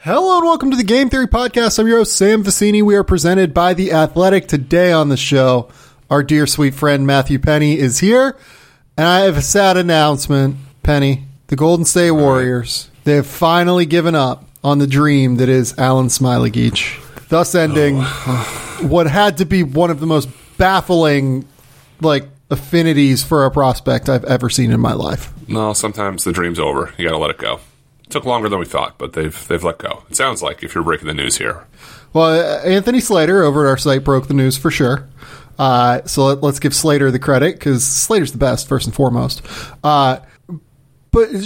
Hello and welcome to the Game Theory Podcast. I'm your host, Sam Vecini. We are presented by The Athletic. Today on the show, our dear sweet friend Matthew Penny is here. And I have a sad announcement, Penny. The Golden State Warriors, they have finally given up on the dream that is Alen Smailagić, thus ending what had to be one of the most baffling affinities for a prospect I've ever seen in my life. No, sometimes the dream's over. You got to let it go. Took longer than we thought, but they've let go. It sounds like, if you're breaking the news here. Well, Anthony Slater over at our site broke the news for sure. So let's give Slater the credit, because Slater's the best, first and foremost. But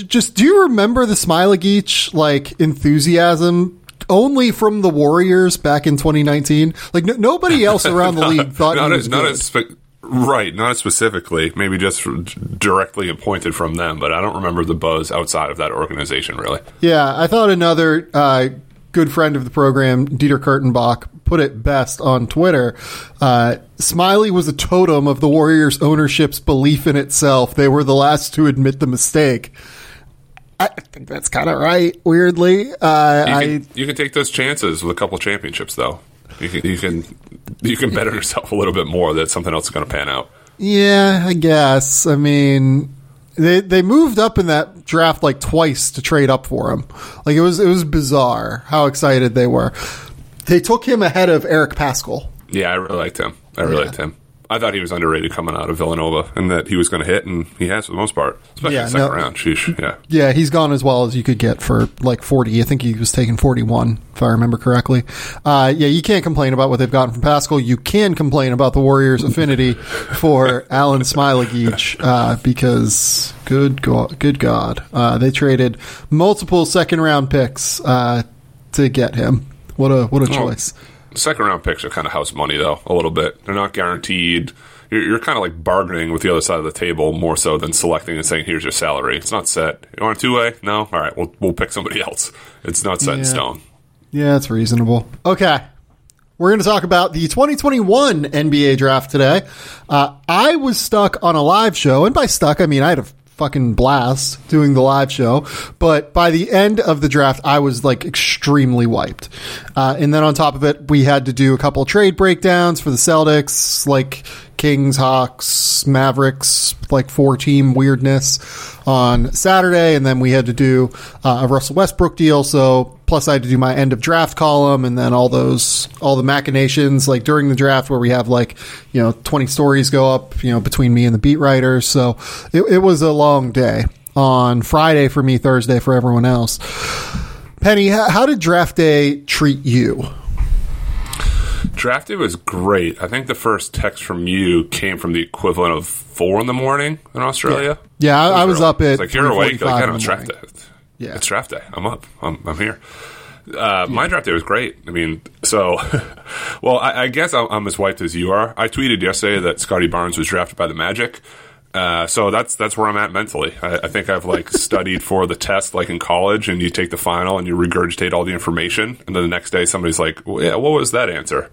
just, do you remember the Smailagić enthusiasm only from the Warriors back in 2019? Nobody else around the league thought he was good. Right, not specifically, maybe just directly and pointed from them, but I don't remember the buzz outside of that organization, really. Yeah, I thought another good friend of the program, Dieter Kurtenbach, put it best on Twitter. Smiley was a totem of the Warriors' ownership's belief in itself. They were the last to admit the mistake. I think that's kind of right, weirdly. You can take those chances with a couple championships, though. You can better yourself a little bit more that something else is going to pan out. Yeah, I guess. I mean, they moved up in that draft twice to trade up for him. It was bizarre how excited they were. They took him ahead of Eric Paschal. Yeah, I really liked him. I thought he was underrated coming out of Villanova, and that he was going to hit, and he has for the most part. Especially in the second round. Sheesh. Yeah. Yeah, he's gone as well as you could get for 40. I think he was taken 41, if I remember correctly. You can't complain about what they've gotten from Pascal. You can complain about the Warriors' affinity for Alen Smailagić, because good God. They traded multiple second-round picks to get him. What a choice. Second-round picks are kind of house money, though, a little bit. They're not guaranteed. You're kind of bargaining with the other side of the table more so than selecting and saying, here's your salary. It's not set. You want a two-way? No? All right, we'll pick somebody else. It's not set in stone. Yeah, it's reasonable. Okay. We're going to talk about the 2021 NBA draft today. I was stuck on a live show, and by stuck, I mean I had a fucking blast doing the live show, but by the end of the draft I was extremely wiped, and then on top of it we had to do a couple of trade breakdowns for the Celtics, Kings, Hawks, Mavericks, 4-team weirdness on Saturday, and then we had to do a Russell Westbrook deal, so plus I had to do my end of draft column, and then all the machinations during the draft where we have 20 stories go up between me and the beat writers. So it was a long day on Friday for me, Thursday for everyone else. Penny, how did draft day treat you? Draft day was great. I think the first text from you came from the equivalent of 4 in the morning in Australia. Yeah, I was up at 3:45. You're awake. It's draft day. Yeah, it's draft day. I'm up. I'm here. My draft day was great. I mean, I guess I'm as wiped as you are. I tweeted yesterday that Scottie Barnes was drafted by the Magic. So that's where I'm at mentally. I think I've studied for the test in college, and you take the final and you regurgitate all the information, and then the next day somebody's well, yeah, what was that answer?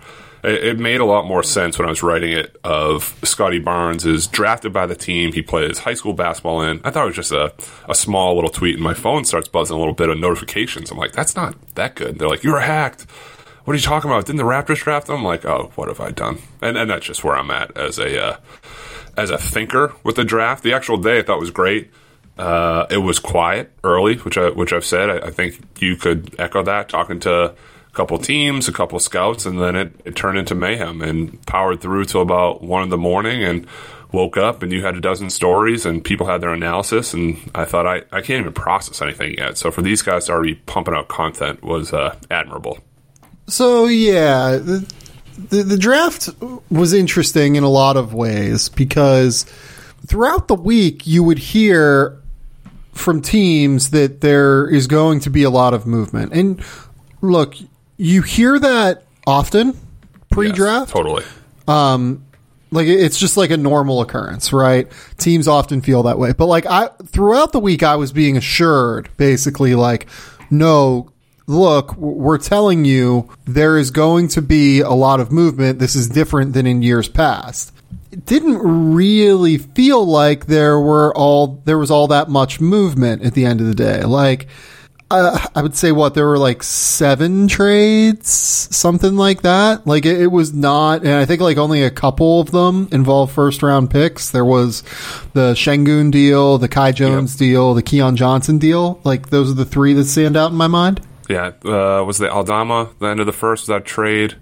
It made a lot more sense when I was writing it of Scottie Barnes is drafted by the team he plays high school basketball in. I thought it was just a small little tweet, and my phone starts buzzing a little bit of notifications. I'm that's not that good. They're you were hacked. What are you talking about? Didn't the Raptors draft them? I'm oh, what have I done? And that's just where I'm at as a thinker with the draft. The actual day I thought was great. It was quiet early, which I've said. I think you could echo that, talking to a couple teams, a couple scouts, and then it turned into mayhem and powered through till about 1 in the morning and woke up and you had a dozen stories and people had their analysis. And I thought, I can't even process anything yet. So for these guys to already pumping out content was admirable. So, yeah, the draft was interesting in a lot of ways because throughout the week you would hear from teams that there is going to be a lot of movement. And look, you hear that often pre-draft. Yes, totally. Like it's just like a normal occurrence, right? Teams often feel that way. But like throughout the week I was being assured basically like, no, look, we're telling you there is going to be a lot of movement. This is different than in years past. It didn't really feel like there was all that much movement at the end of the day. Like I would say there were like 7 trades, something like that. Like it was not, and I think like only a couple of them involved first round picks. There was the Şengün deal, the Kai Jones deal, the Keon Johnson deal. Like those are the 3 that stand out in my mind. Yeah, was the Aldama the end of the first? Was that trade?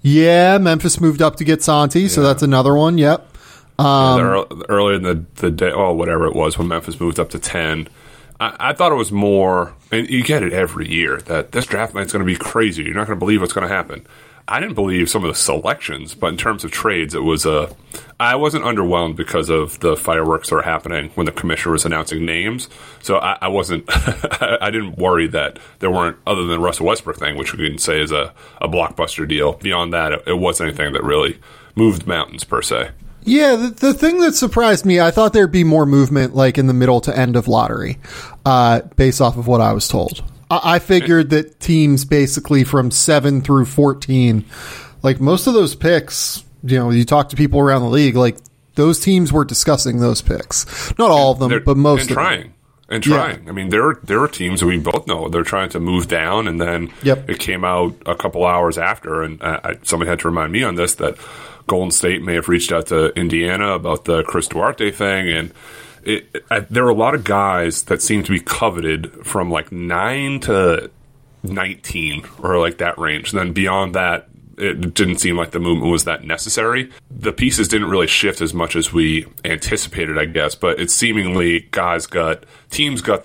Yeah, Memphis moved up to get Santi, so that's another one. Yep. Earlier in the day, whatever it was, when Memphis moved up to 10, I thought it was more. And you get it every year that this draft night's going to be crazy. You're not going to believe what's going to happen. I didn't believe some of the selections, but in terms of trades, it was a. I wasn't underwhelmed because of the fireworks that were happening when the commissioner was announcing names. So I wasn't. I didn't worry that there weren't, other than the Russell Westbrook thing, which we can say is a blockbuster deal. Beyond that, it wasn't anything that really moved mountains per se. Yeah, the thing that surprised me, I thought there'd be more movement, like in the middle to end of lottery, based off of what I was told. I figured that teams basically from 7 through 14, like most of those picks, you know, you talk to people around the league, like those teams were discussing those picks. Not all of them, but most of them. And trying. Yeah. I mean, there are teams that we both know they're trying to move down, and then it came out a couple hours after, and somebody had to remind me on this, that Golden State may have reached out to Indiana about the Chris Duarte thing, and there were a lot of guys that seemed to be coveted from like 9 to 19 or like that range. And then beyond that, it didn't seem like the movement was that necessary. The pieces didn't really shift as much as we anticipated, I guess. But it's seemingly teams got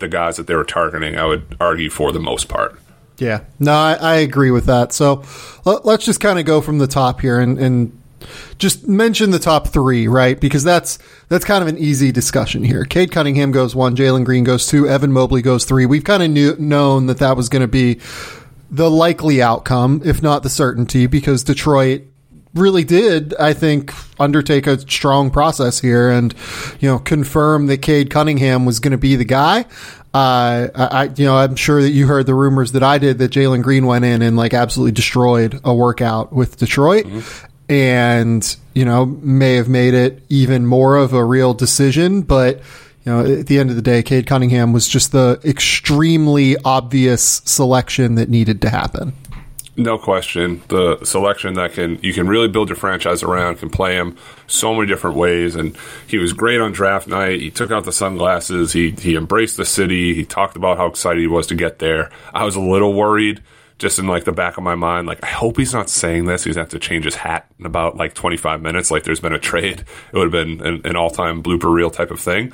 the guys that they were targeting, I would argue, for the most part. Yeah. No, I agree with that. So let's just kind of go from the top here and just mention the top 3, right? Because that's kind of an easy discussion here. Cade Cunningham goes 1, Jalen Green goes 2, Evan Mobley goes 3. We've kind of known that was going to be the likely outcome, if not the certainty, because Detroit really did, I think, undertake a strong process here and, you know, confirm that Cade Cunningham was going to be the guy. I'm sure that you heard the rumors that I did that Jalen Green went in and like absolutely destroyed a workout with Detroit. Mm-hmm. And, you know, may have made it even more of a real decision. But, you know, at the end of the day, Cade Cunningham was just the extremely obvious selection that needed to happen. No question. The selection that you can really build your franchise around, can play him so many different ways. And he was great on draft night. He took out the sunglasses. He embraced the city. He talked about how excited he was to get there. I was a little worried. Just in like the back of my mind, like I hope he's not saying this. He's gonna have to change his hat in about like 25 minutes. Like there's been a trade. It would have been an all-time blooper reel type of thing.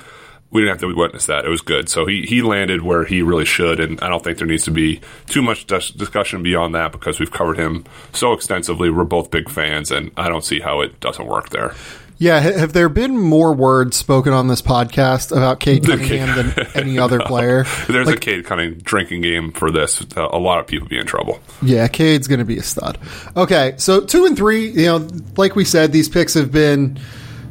We didn't have to witness that. It was good. So he landed where he really should, and I don't think there needs to be too much discussion beyond that because we've covered him so extensively. We're both big fans, and I don't see how it doesn't work there. Yeah, have there been more words spoken on this podcast about Cade Cunningham than any other player? There's a Cade Cunningham drinking game for this. A lot of people be in trouble. Yeah, Cade's going to be a stud. Okay, so 2 and 3, you know, like we said, these picks have been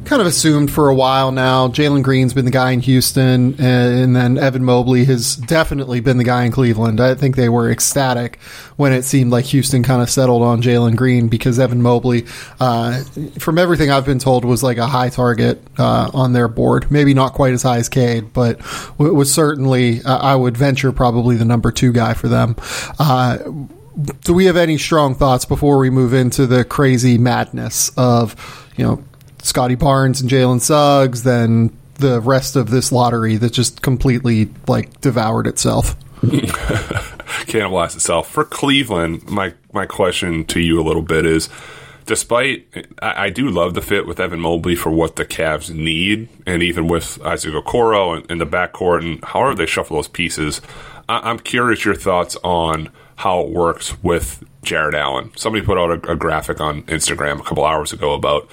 kind of assumed for a while now. Jalen Green's been the guy in Houston, and then Evan Mobley has definitely been the guy in Cleveland. I think they were ecstatic when it seemed like Houston kind of settled on Jalen Green because Evan Mobley, from everything I've been told, was like a high target on their board. Maybe not quite as high as Cade, but was certainly, I would venture, probably the number 2 guy for them. Do we have any strong thoughts before we move into the crazy madness of, you know, Scottie Barnes and Jalen Suggs, then the rest of this lottery that just completely like devoured itself. Cannibalized itself. For Cleveland, my question to you a little bit is, despite I do love the fit with Evan Mobley for what the Cavs need, and even with Isaac Okoro and the backcourt and however they shuffle those pieces, I'm curious your thoughts on how it works with Jared Allen. Somebody put out a graphic on Instagram a couple hours ago about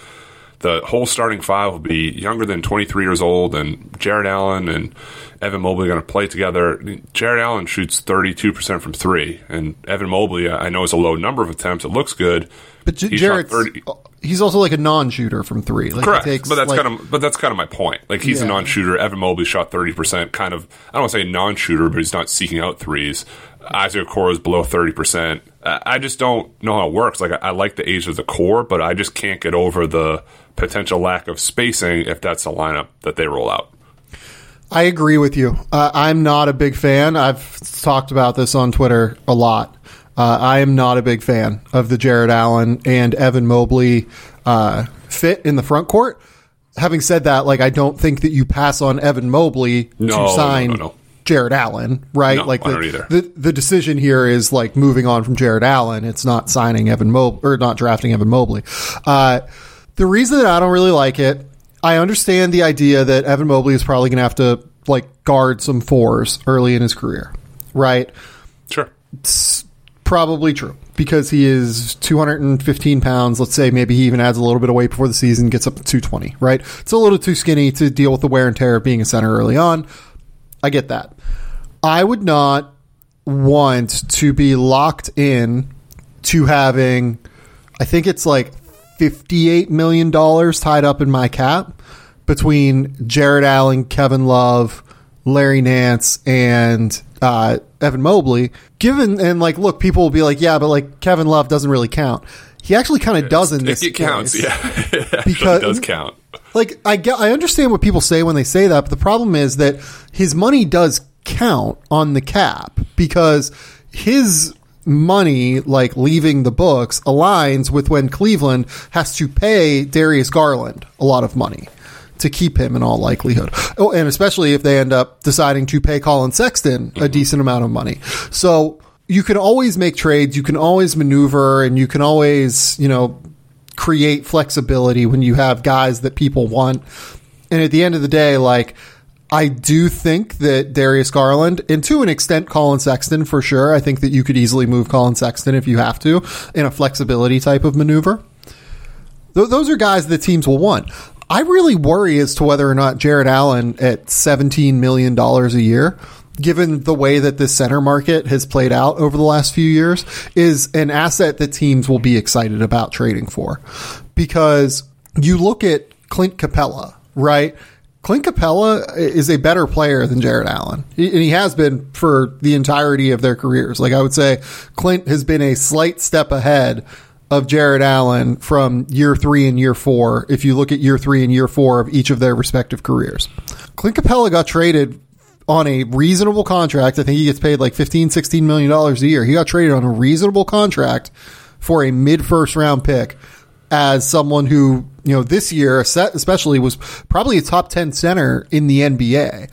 the whole starting five will be younger than 23 years old, and Jared Allen and Evan Mobley are going to play together. Jared Allen shoots 32% from three, and Evan Mobley, I know, is a low number of attempts. It looks good, but he's also like a non-shooter from three. Like, correct, but that's kind of my point. Like, he's a non-shooter. Evan Mobley shot 30%. Kind of, I don't want to say non-shooter, but he's not seeking out threes. Isaac Okoro is below 30%. I just don't know how it works. Like, I like the age of the core, but I just can't get over the potential lack of spacing if that's the lineup that they roll out. I agree with you. I'm not a big fan. I've talked about this on Twitter a lot. I am not a big fan of the Jared Allen and Evan Mobley fit in the front court. Having said that, like, I don't think that you pass on Evan Mobley to sign Jared Allen, right? No, like, the decision here is like moving on from Jared Allen. It's not signing Evan Mobley or not drafting Evan Mobley. The reason that I don't really like it, I understand the idea that Evan Mobley is probably going to have to like guard some fours early in his career, right? Sure. It's probably true because he is 215 pounds. Let's say maybe he even adds a little bit of weight before the season, gets up to 220, right? It's a little too skinny to deal with the wear and tear of being a center early on. I get that. I would not want to be locked in to having, I think it's like $58 million tied up in my cap between Jared Allen, Kevin Love, Larry Nance, and Evan Mobley. Look, people will be like, yeah, but like Kevin Love doesn't really count. He actually kind of does in this case. It counts, yeah. It does count. Like, I understand what people say when they say that, but the problem is that his money does count on the cap because his money, like leaving the books, aligns with when Cleveland has to pay Darius Garland a lot of money to keep him in all likelihood. Oh, and especially if they end up deciding to pay Colin Sexton a decent amount of money. So you can always make trades, you can always maneuver, and you can always, create flexibility when you have guys that people want. And at the end of the day, like, I do think that Darius Garland and to an extent Colin Sexton for sure, I think that you could easily move Colin Sexton if you have to in a flexibility type of maneuver. Those are guys that teams will want. I really worry as to whether or not Jared Allen at $17 million a year, given the way that this center market has played out over the last few years, is an asset that teams will be excited about trading for. Because you look at Clint Capela, right? Clint Capela is a better player than Jared Allen, and he has been for the entirety of their careers. Like, I would say Clint has been a slight step ahead of Jared Allen from year 3 and year 4, if you look at year 3 and year 4 of each of their respective careers. Clint Capela got traded on a reasonable contract. I think he gets paid like $15, $16 million a year. He got traded on a reasonable contract for a mid-first round pick as someone who, this year especially was probably a top 10 center in the NBA.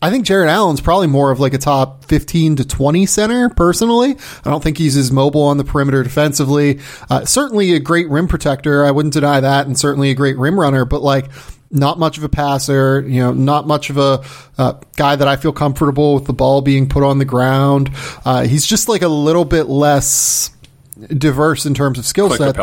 I think Jared Allen's probably more of like a top 15 to 20 center, personally. I don't think he's as mobile on the perimeter defensively. Certainly a great rim protector. I wouldn't deny that. And certainly a great rim runner, but like, not much of a passer, not much of a guy that I feel comfortable with the ball being put on the ground. He's just like a little bit less diverse in terms of skill set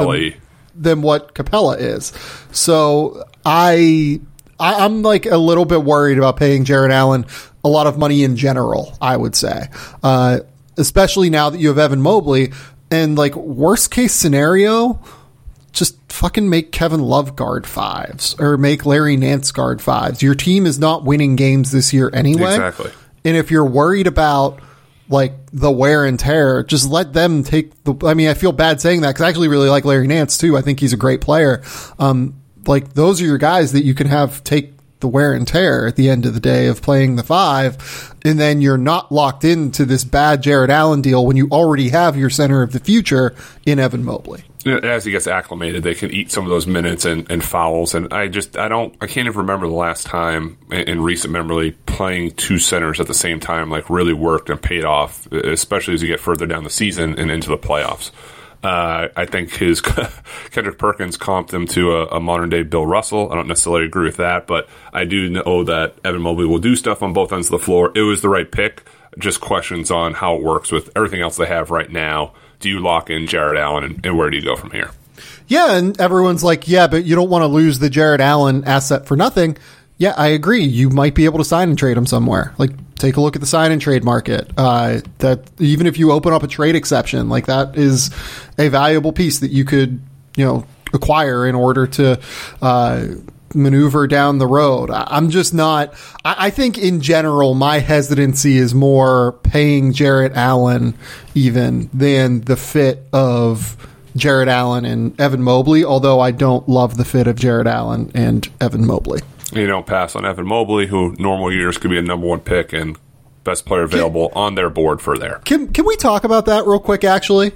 than what Capela is. So I'm like a little bit worried about paying Jared Allen a lot of money in general, I would say, especially now that you have Evan Mobley. And like, worst case scenario, just fucking make Kevin Love guard fives or make Larry Nance guard fives. Your team is not winning games this year anyway. Exactly. And if you're worried about like the wear and tear, just let them take the, I feel bad saying that because I actually really like Larry Nance too. I think he's a great player. Like, those are your guys that you can have take the wear and tear at the end of the day of playing the five. And then you're not locked into this bad Jared Allen deal when you already have your center of the future in Evan Mobley. as he gets acclimated, they can eat some of those minutes and fouls. And I can't even remember the last time in recent memory playing two centers at the same time, like, really worked and paid off, especially as you get further down the season and into the playoffs. I think his Kendrick Perkins comped him to a modern-day Bill Russell. I don't necessarily agree with that, but I do know that Evan Mobley will do stuff on both ends of the floor. It was the right pick. Just questions on how it works with everything else they have right now. Do you lock in Jared Allen, and where do you go from here? Yeah, and everyone's like, yeah, but you don't want to lose the Jared Allen asset for nothing. Yeah, I agree. You might be able to sign and trade him somewhere. Like, take a look at the sign and trade market. That even if you open up a trade exception, like, that is a valuable piece that you could, you know, acquire in order to maneuver down the road. I'm just not. I think in general, my hesitancy is more paying Jarrett Allen even than the fit of Jarrett Allen and Evan Mobley. Although I don't love the fit of Jarrett Allen and Evan Mobley. You don't pass on Evan Mobley, who normal years could be a number one pick and best player available on their board for there. Can we talk about that real quick, actually?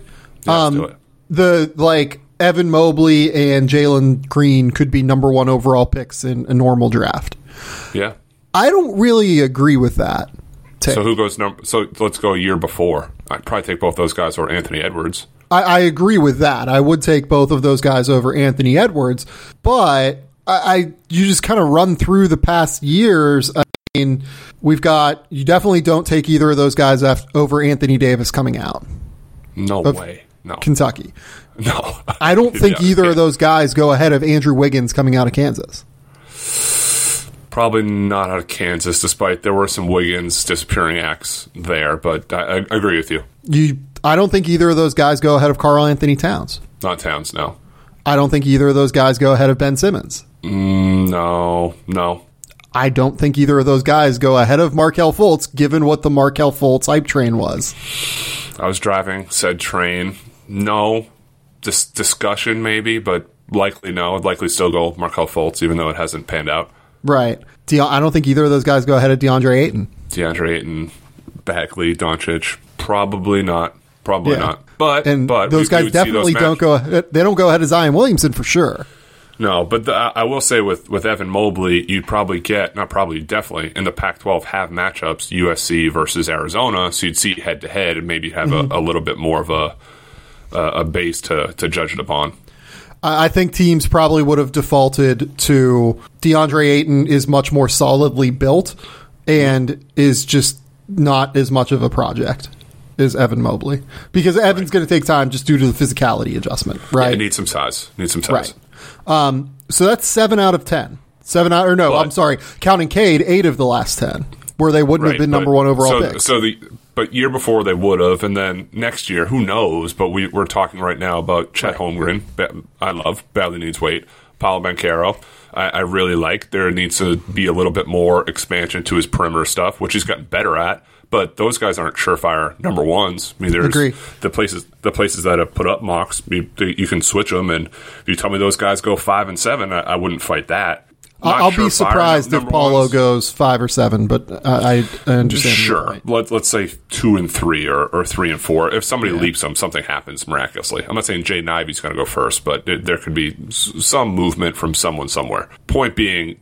Yeah, let's do it. Evan Mobley and Jalen Green could be number one overall picks in a normal draft. Yeah. I don't really agree with that. So who goes number? So let's go a year before. I'd probably take both those guys over Anthony Edwards. I agree with that. I would take both of those guys over Anthony Edwards, but you just kind of run through the past years. I mean, you definitely don't take either of those guys over Anthony Davis coming out. No way. No. Kentucky. No. I don't think either of those guys go ahead of Andrew Wiggins coming out of Kansas. Probably not out of Kansas, despite there were some Wiggins disappearing acts there, but I agree with you. I don't think either of those guys go ahead of Karl Anthony Towns. Not Towns, no. I don't think either of those guys go ahead of Ben Simmons. No. I don't think either of those guys go ahead of Markelle Fultz, given what the Markelle Fultz hype train was. I was driving said train. No. Discussion maybe, but likely no. I'd likely still go Markelle Fultz, even though it hasn't panned out. Right. I don't think either of those guys go ahead of DeAndre Ayton. Bagley, Doncic, probably not. Probably not. But those guys definitely don't go ahead. They don't go ahead of Zion Williamson for sure. No, but I will say with Evan Mobley, you'd probably get, definitely, in the Pac-12 have matchups, USC versus Arizona, so you'd see head-to-head and maybe have a little bit more of a base to judge it upon. I think teams probably would have defaulted to DeAndre Ayton is much more solidly built and is just not as much of a project as Evan Mobley. Because Evan's going to take time just due to the physicality adjustment, right? Yeah, it needs some size. Right. So that's 7 out of 10. I'm sorry, counting Cade, 8 of the last 10, where they wouldn't have been number one overall picks. But year before they would have, and then next year, who knows? But we're talking right now about Chet Holmgren. I love, badly needs weight. Paolo Banchero, I really like. There needs to be a little bit more expansion to his perimeter stuff, which he's gotten better at. But those guys aren't surefire number ones. I mean, there's the places that have put up mocks. You can switch them, and if you tell me those guys go 5 and 7, I wouldn't fight that. I'll be surprised if Paolo goes 5 or 7, but I understand. Sure, right. Let's say 2 and 3 or 3 and 4. If somebody leaps them, something happens miraculously. I'm not saying Jaden Ivey's going to go first, but there could be some movement from someone somewhere. Point being,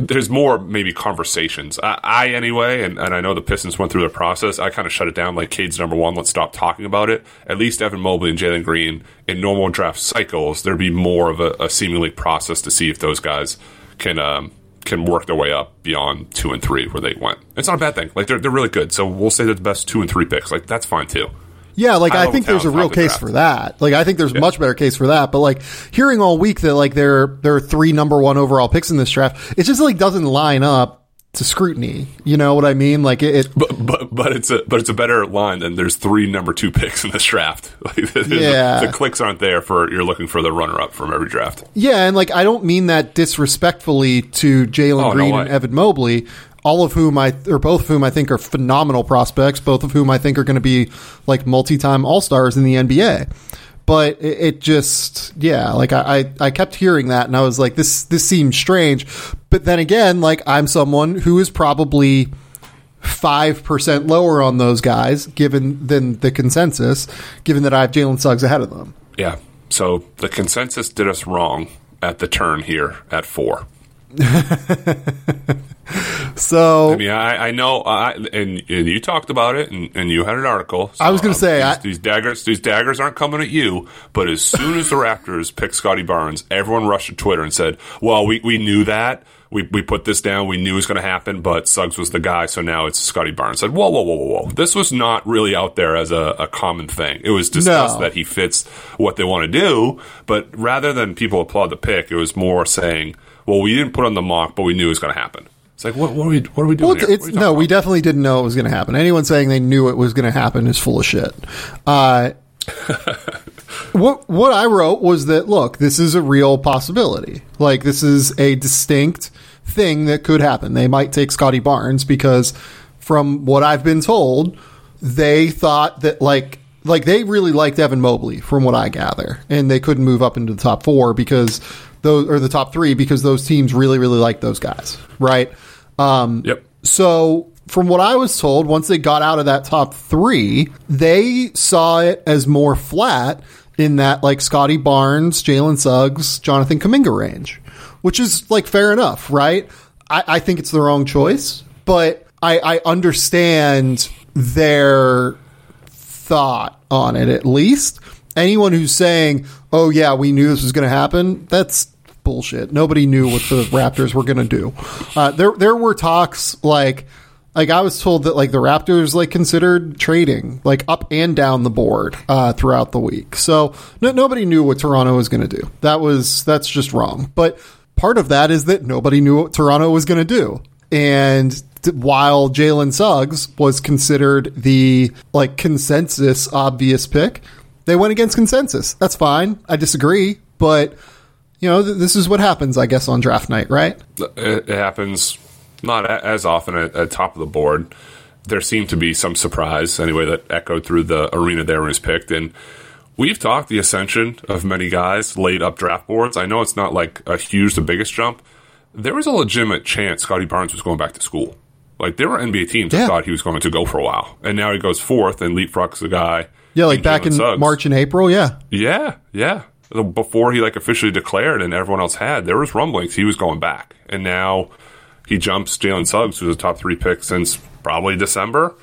there's more maybe conversations. I know the Pistons went through their process. I kind of shut it down like Cade's number one. Let's stop talking about it. At least Evan Mobley and Jalen Green, in normal draft cycles, there'd be more of a seemingly process to see if those guys can work their way up beyond 2 and 3 where they went. It's not a bad thing. Like, they're really good. So we'll say they're the best 2 and 3 picks. Like, that's fine too. Yeah, like, I think there's a real case for that. Like, I think there's a much better case for that. But, like, hearing all week that, like, there are 3 number one overall picks in this draft, it just, like, doesn't line up to scrutiny. You know what I mean? Like, it's a better line than there's 3 number 2 picks in this draft. Like, the clicks aren't there for you're looking for the runner-up from every draft. Yeah, and, like, I don't mean that disrespectfully to Jalen Green and Evan Mobley, both of whom I think are phenomenal prospects, both of whom I think are going to be, like, multi-time all-stars in the NBA. But it just, I kept hearing that, and I was like, this seems strange. But then again, like, I'm someone who is probably 5% lower on those guys, given than the consensus, given that I have Jalen Suggs ahead of them. Yeah. So the consensus did us wrong at the turn here at 4. So I mean, I know, and you talked about it, and you had an article. So I was going to say these daggers aren't coming at you. But as soon as the Raptors picked Scottie Barnes, everyone rushed to Twitter and said, "Well, we knew that. We put this down. We knew it was going to happen. But Suggs was the guy, so now it's Scottie Barnes." I said, "Whoa! This was not really out there as a common thing. It was discussed that he fits what they want to do. But rather than people applaud the pick, it was more saying." Well, we didn't put on the mock, but we knew it was going to happen. It's like, what are we doing here? We definitely didn't know it was going to happen. Anyone saying they knew it was going to happen is full of shit. What I wrote was that, look, this is a real possibility. Like, this is a distinct thing that could happen. They might take Scottie Barnes because, from what I've been told, they thought that, like they really liked Evan Mobley, from what I gather, and they couldn't move up into the top 4 because... the top 3 because those teams really, really like those guys, right? Yep. So from what I was told, once they got out of that top 3, they saw it as more flat in that like Scottie Barnes, Jalen Suggs, Jonathan Kuminga range, which is like fair enough, right? I think it's the wrong choice, but I understand their thought on it at least. Anyone who's saying, oh, yeah, we knew this was going to happen, that's bullshit. Nobody knew what the Raptors were going to do. There were talks like I was told that like the Raptors like considered trading like up and down the board throughout the week. So nobody knew what Toronto was going to do. That's just wrong. But part of that is that nobody knew what Toronto was going to do. And while Jalen Suggs was considered the like consensus obvious pick, they went against consensus. That's fine. I disagree, but you know this is what happens, I guess, on draft night, right? It happens not as often at top of the board. There seemed to be some surprise anyway that echoed through the arena there when it was picked, and we've talked the ascension of many guys late up draft boards. I know it's not like the biggest jump. There was a legitimate chance Scottie Barnes was going back to school. Like there were NBA teams that thought he was going to go for a while, and now he goes 4th and leapfrogs the guy. Yeah, like back in Suggs. March and April, yeah. Yeah. Before he like officially declared and everyone else had, there was rumblings he was going back. And now he jumps Jalen Suggs, who's a top 3 pick since probably December.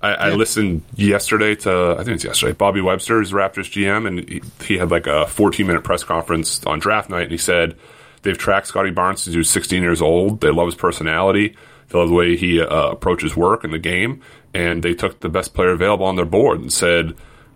I listened yesterday to, Bobby Webster's Raptors GM, and he had like a 14-minute press conference on draft night, and he said they've tracked Scottie Barnes since he was 16 years old. They love his personality. They love the way he approaches work and the game. And they took the best player available on their board and said,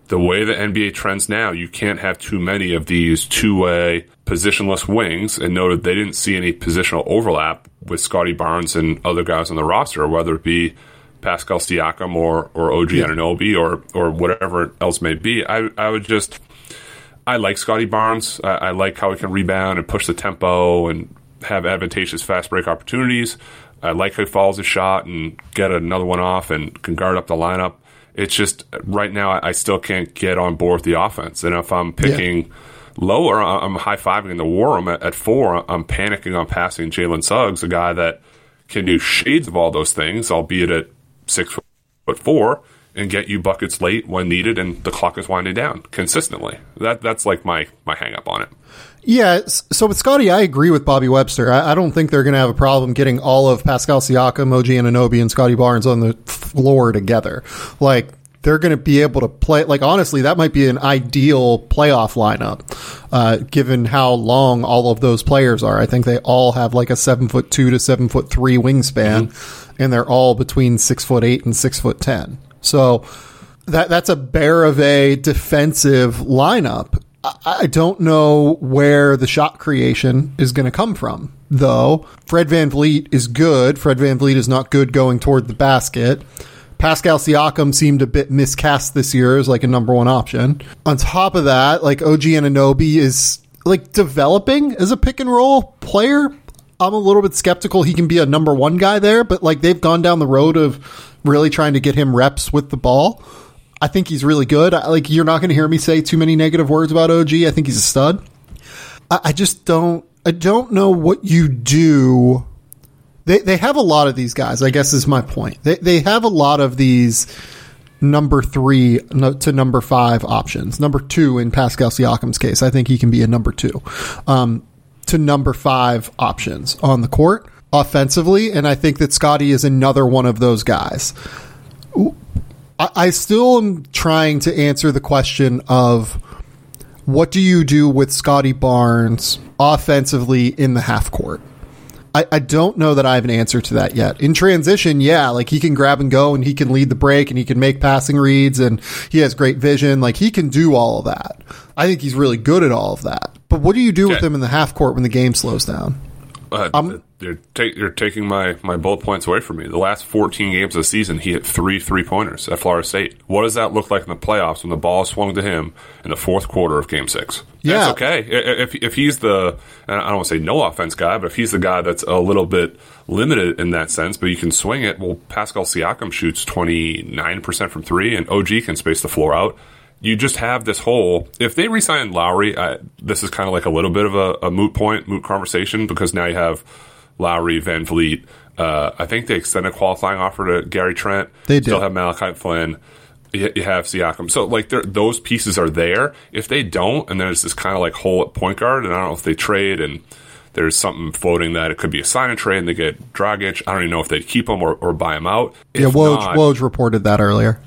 the way the NBA trends now, you can't have too many of these two-way positionless wings, and noted they didn't see any positional overlap with Scottie Barnes and other guys on the roster, whether it be Pascal Siakam or OG Anunoby or whatever else may be. I like Scottie Barnes. I like how he can rebound and push the tempo and have advantageous fast break opportunities. I like how he fouls his shot and get another one off and can guard up the lineup. It's just right now I still can't get on board with the offense. And if I'm picking lower, I'm high-fiving in the war room. At 4, I'm panicking on passing Jalen Suggs, a guy that can do shades of all those things, albeit at 6'4", and get you buckets late when needed and the clock is winding down consistently. That's like my hang-up on it. Yeah, so with Scottie, I agree with Bobby Webster. I don't think they're going to have a problem getting all of Pascal Siakam, OG Anunoby, and Scottie Barnes on the floor together. Like, they're going to be able to play. Like, honestly, that might be an ideal playoff lineup, given how long all of those players are. I think they all have like a 7'2" to 7'3" wingspan, and they're all between 6'8" and 6'10". So that's a bear of a defensive lineup. I don't know where the shot creation is going to come from, though. Fred VanVleet is good. Fred VanVleet is not good going toward the basket. Pascal Siakam seemed a bit miscast this year as like a number one option. On top of that, like OG Anunoby is like developing as a pick and roll player. I'm a little bit skeptical he can be a number one guy there, but like they've gone down the road of really trying to get him reps with the ball. I think he's really good. Like, you're not going to hear me say too many negative words about OG. I think he's a stud. I just don't know what you do. They have a lot of these guys, I guess is my point. They have a lot of these number 3 to number 5 options. Number 2 in Pascal Siakam's case. I think he can be a number 2 to number 5 options on the court offensively, and I think that Scottie is another one of those guys. I still am trying to answer the question of what do you do with Scottie Barnes offensively in the half court? I don't know that I have an answer to that yet. In transition, yeah, like he can grab and go and he can lead the break and he can make passing reads and he has great vision. Like he can do all of that. I think he's really good at all of that. But what do you do with him in the half court when the game slows down? You're taking my bullet points away from me. The last 14 games of the season, he hit 3 3-pointers at Florida State. What does that look like in the playoffs when the ball is swung to him in the fourth quarter of Game 6? Yeah. That's okay. If he's the, I don't want to say no offense guy, but if he's the guy that's a little bit limited in that sense, but you can swing it, well, Pascal Siakam shoots 29% from 3, and OG can space the floor out. You just have this whole, if they re-sign Lowry, this is kind of like a little bit of a moot conversation, because now you have Lowry, VanVleet. I think they extended a qualifying offer to Gary Trent. They still have Malachi Flynn. You have Siakam. So, like, those pieces are there. If they don't, and then it's this kind of like hole at point guard, and I don't know if they trade, and there's something floating that it could be a sign and trade, and they get Dragic. I don't even know if they'd keep him or buy him out. If Woj reported that earlier.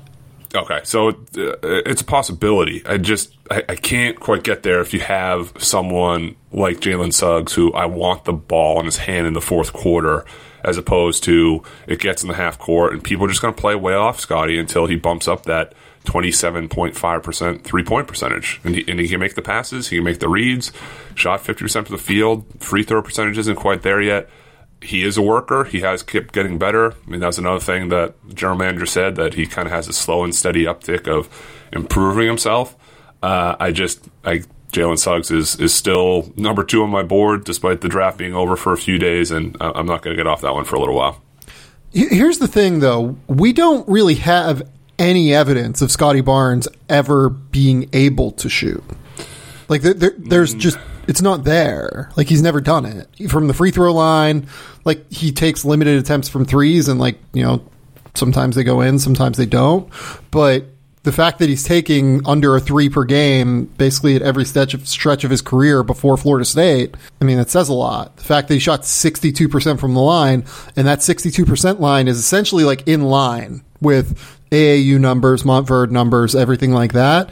Okay, so it's a possibility. I can't quite get there if you have someone like Jalen Suggs, who I want the ball in his hand in the fourth quarter, as opposed to it gets in the half court and people are just going to play way off Scottie until he bumps up that 27.5% three-point percentage. And he can make the passes, he can make the reads, shot 50% from the field, free throw percentage isn't quite there yet. He is a worker. He has kept getting better. I mean, that's another thing that the general manager said, that he kind of has a slow and steady uptick of improving himself. Jalen Suggs is still number 2 on my board, despite the draft being over for a few days, and I'm not going to get off that one for a little while. Here's the thing, though. We don't really have any evidence of Scottie Barnes ever being able to shoot. Like, there's just... It's not there. Like, he's never done it. From the free throw line, like, he takes limited attempts from threes, and, like, you know, sometimes they go in, sometimes they don't. But the fact that he's taking under a 3 per game basically at every stretch of his career before Florida State, I mean, that says a lot. The fact that he shot 62% from the line, and that 62% line is essentially, like, in line with AAU numbers, Montverde numbers, everything like that.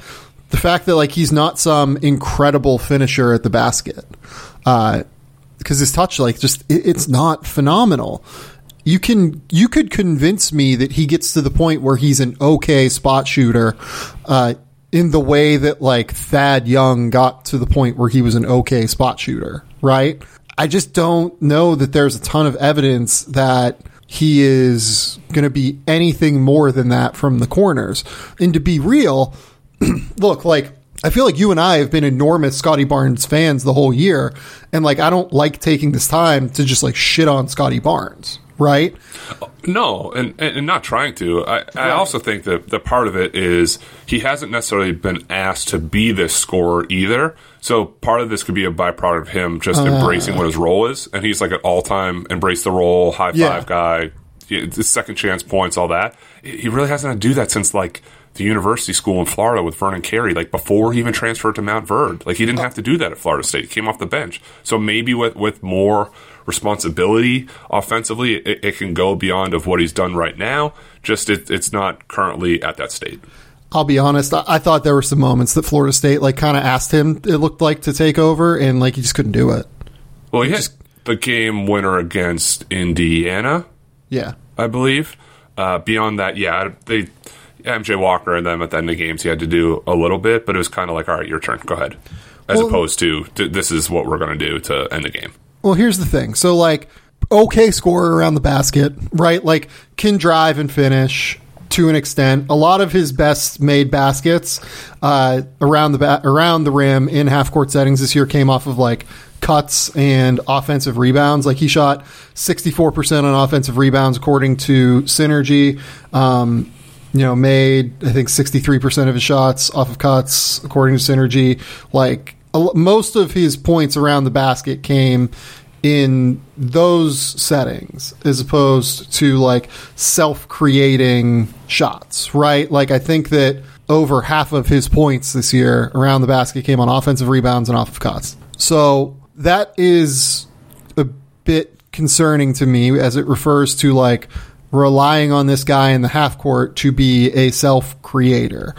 The fact that, like, he's not some incredible finisher at the basket, because his touch, like, just it's not phenomenal. You could convince me that he gets to the point where he's an okay spot shooter, in the way that, like, Thad Young got to the point where he was an okay spot shooter, right? I just don't know that there's a ton of evidence that he is going to be anything more than that from the corners. And to be real. Look, like, I feel like you and I have been enormous Scottie Barnes fans the whole year, and, like, I don't like taking this time to just, like, shit on Scottie Barnes, right? No, and not trying to. I also think that the part of it is he hasn't necessarily been asked to be this scorer either. So part of this could be a byproduct of him just embracing what his role is, and he's, like, an all-time embrace the role, high-five guy, the second chance points, all that. He really hasn't had to do that since, like, the university school in Florida with Vernon Carey, like, before he even transferred to Mount Verde. Like, he didn't have to do that at Florida State. He came off the bench. So maybe with more responsibility offensively, it can go beyond of what he's done right now. Just it's not currently at that state. I'll be honest. I thought there were some moments that Florida State, like, kind of asked him, it looked like, to take over, and, like, he just couldn't do it. Well, he had the game winner against Indiana. Yeah. I believe. Beyond that, they... MJ Walker and them at the end of games, he had to do a little bit, but it was kind of like, all right, your turn, go ahead, as opposed to this is what we're going to do to end the game. Well, here's the thing. So, like, okay scorer around the basket, right? Like, can drive and finish to an extent. A lot of his best made baskets around the rim in half-court settings this year came off of, like, cuts and offensive rebounds. Like, he shot 64% on offensive rebounds according to Synergy. You know, made, I think, 63% of his shots off of cuts, according to Synergy. Like, most of his points around the basket came in those settings as opposed to like self-creating shots, right? Like I think that over half of his points this year around the basket came on offensive rebounds and off of cuts. So that is a bit concerning to me as it refers to like relying on this guy in the half court to be a self-creator.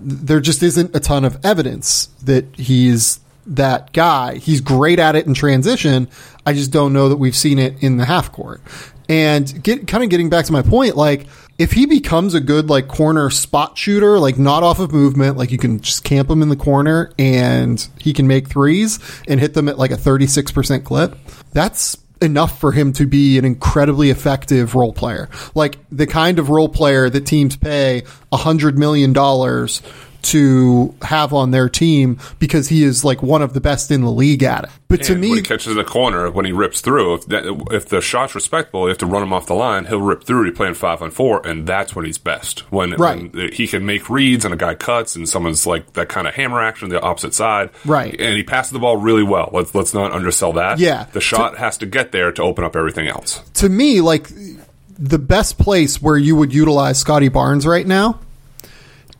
There just isn't a ton of evidence that he's that guy. He's great at it in transition. I just don't know that we've seen it in the half court. And getting back to my point, like if he becomes a good like corner spot shooter, like not off of movement, like you can just camp him in the corner and he can make threes and hit them at like a 36% clip, that's enough for him to be an incredibly effective role player. Like the kind of role player that teams pay $100 million to have on their team because he is like one of the best in the league at it. But and to me, when he catches in the corner, when he rips through, if the shot's respectable, you have to run him off the line, he'll rip through. You're playing 5-on-4, and that's when he's best. When he can make reads and a guy cuts and someone's like that kind of hammer action on the opposite side. Right. And he passes the ball really well. Let's not undersell that. Yeah. The shot has to get there to open up everything else. To me, like the best place where you would utilize Scottie Barnes right now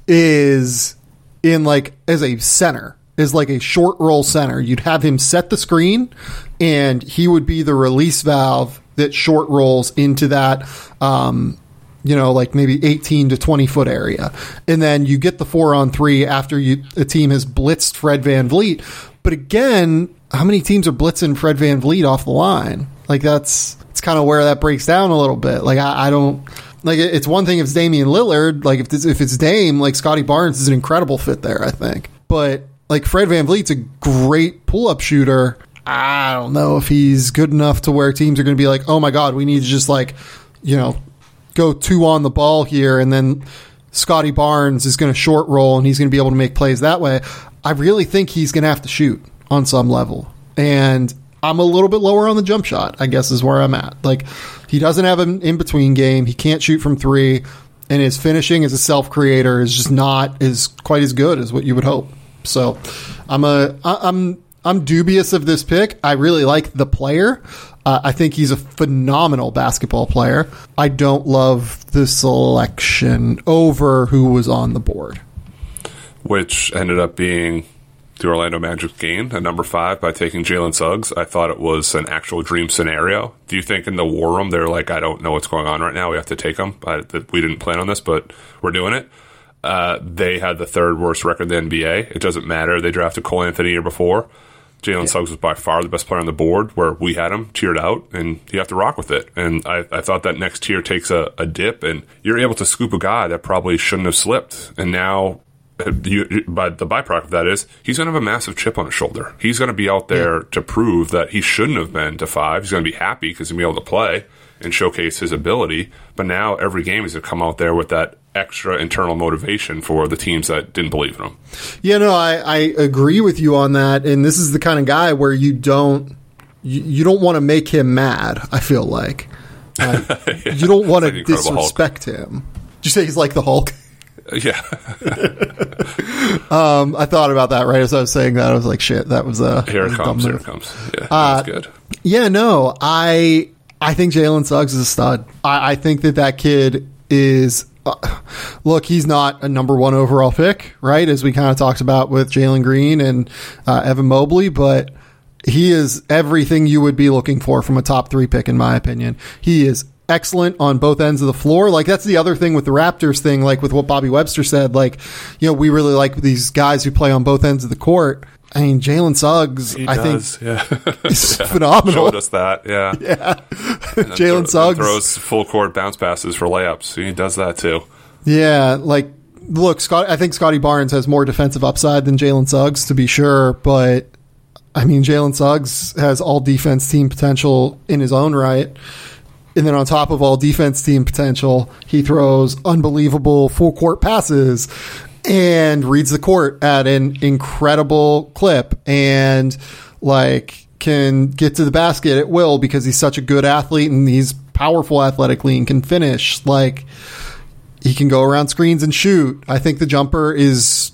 is in like as a center, is like a short roll center. You'd have him set the screen and he would be the release valve that short rolls into that, like maybe 18 to 20 foot area. And then you get the 4-on-3 after a team has blitzed Fred VanVleet. But again, how many teams are blitzing Fred VanVleet off the line? Like it's kind of where that breaks down a little bit. Like I don't. Like, it's one thing if it's Damian Lillard, like, if it's Dame, like, Scottie Barnes is an incredible fit there, I think. But, like, Fred VanVleet's a great pull-up shooter. I don't know if he's good enough to where teams are going to be like, oh, my God, we need to just, like, you know, go two on the ball here, and then Scottie Barnes is going to short roll, and he's going to be able to make plays that way. I really think he's going to have to shoot on some level. And I'm a little bit lower on the jump shot, I guess, is where I'm at. Like, he doesn't have an in-between game. He can't shoot from three. And his finishing as a self-creator is just not quite as good as what you would hope. So I'm dubious of this pick. I really like the player. I think he's a phenomenal basketball player. I don't love the selection over who was on the board. Which ended up being the Orlando Magic gained at number 5 by taking Jalen Suggs. I thought it was an actual dream scenario. Do you think in the war room they're like, I don't know what's going on right now, we have to take him? We didn't plan on this, but we're doing it. They had the third worst record in the NBA. It doesn't matter. They drafted Cole Anthony the year before. Jalen Suggs was by far the best player on the board, where we had him tiered out, and you have to rock with it. And I thought that next tier takes a dip, and you're able to scoop a guy that probably shouldn't have slipped. And now the byproduct of that is he's going to have a massive chip on his shoulder. He's going to be out there to prove that he shouldn't have been to 5. He's going to be happy because he'll be able to play and showcase his ability. But now every game he's going to come out there with that extra internal motivation for the teams that didn't believe in him. Yeah, no, I agree with you on that. And this is the kind of guy where you don't want to make him mad, I feel like. You don't want to disrespect him. Did you say he's like the Hulk? Yeah. I thought about that right as I was saying that. I was like, shit, that was a here it comes. Yeah, that's good. Yeah, no, I think Jalen Suggs is a stud. I think that kid is look, he's not a number 1 overall pick, right? As we kind of talked about with Jalen Green and Evan Mobley, but he is everything you would be looking for from a top 3 pick, in my opinion. He is excellent on both ends of the floor. Like that's the other thing with the Raptors thing, like with what Bobby Webster said, like, you know, we really like these guys who play on both ends of the court. I mean, Jalen Suggs, I think is phenomenal. Showed us that, yeah. Jalen Suggs throws full court bounce passes for layups. He does that too. Yeah, like look, I think Scottie Barnes has more defensive upside than Jalen Suggs to be sure, but I mean, Jalen Suggs has all defense team potential in his own right. And then on top of all defense team potential, he throws unbelievable full court passes and reads the court at an incredible clip and like can get to the basket at will because he's such a good athlete and he's powerful athletically and can finish. Like he can go around screens and shoot. I think the jumper is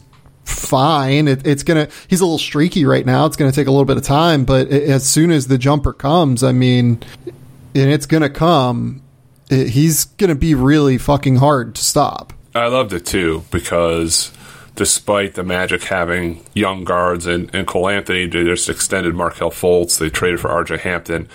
fine. It's gonna. He's a little streaky right now. It's gonna take a little bit of time, but as soon as the jumper comes, I mean, and it's gonna come. He's gonna be really fucking hard to stop. I loved it too because despite the Magic having young guards and Cole Anthony, they just extended Markelle Fultz. They traded for RJ Hampton.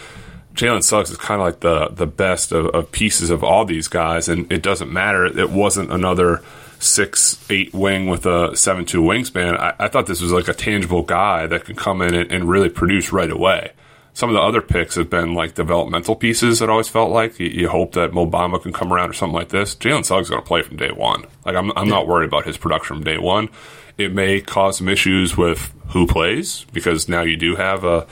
Jalen Suggs is kind of like the best of pieces of all these guys, and it doesn't matter. It wasn't another 6'8" wing with a 7'2" wingspan. I thought this was like a tangible guy that could come in and really produce right away. Some of the other picks have been like developmental pieces. It always felt like you hope that Mobamba can come around or something like this. Jalen Suggs is going to play from day one. Like I'm not worried about his production from day one. It may cause some issues with who plays because now you do have a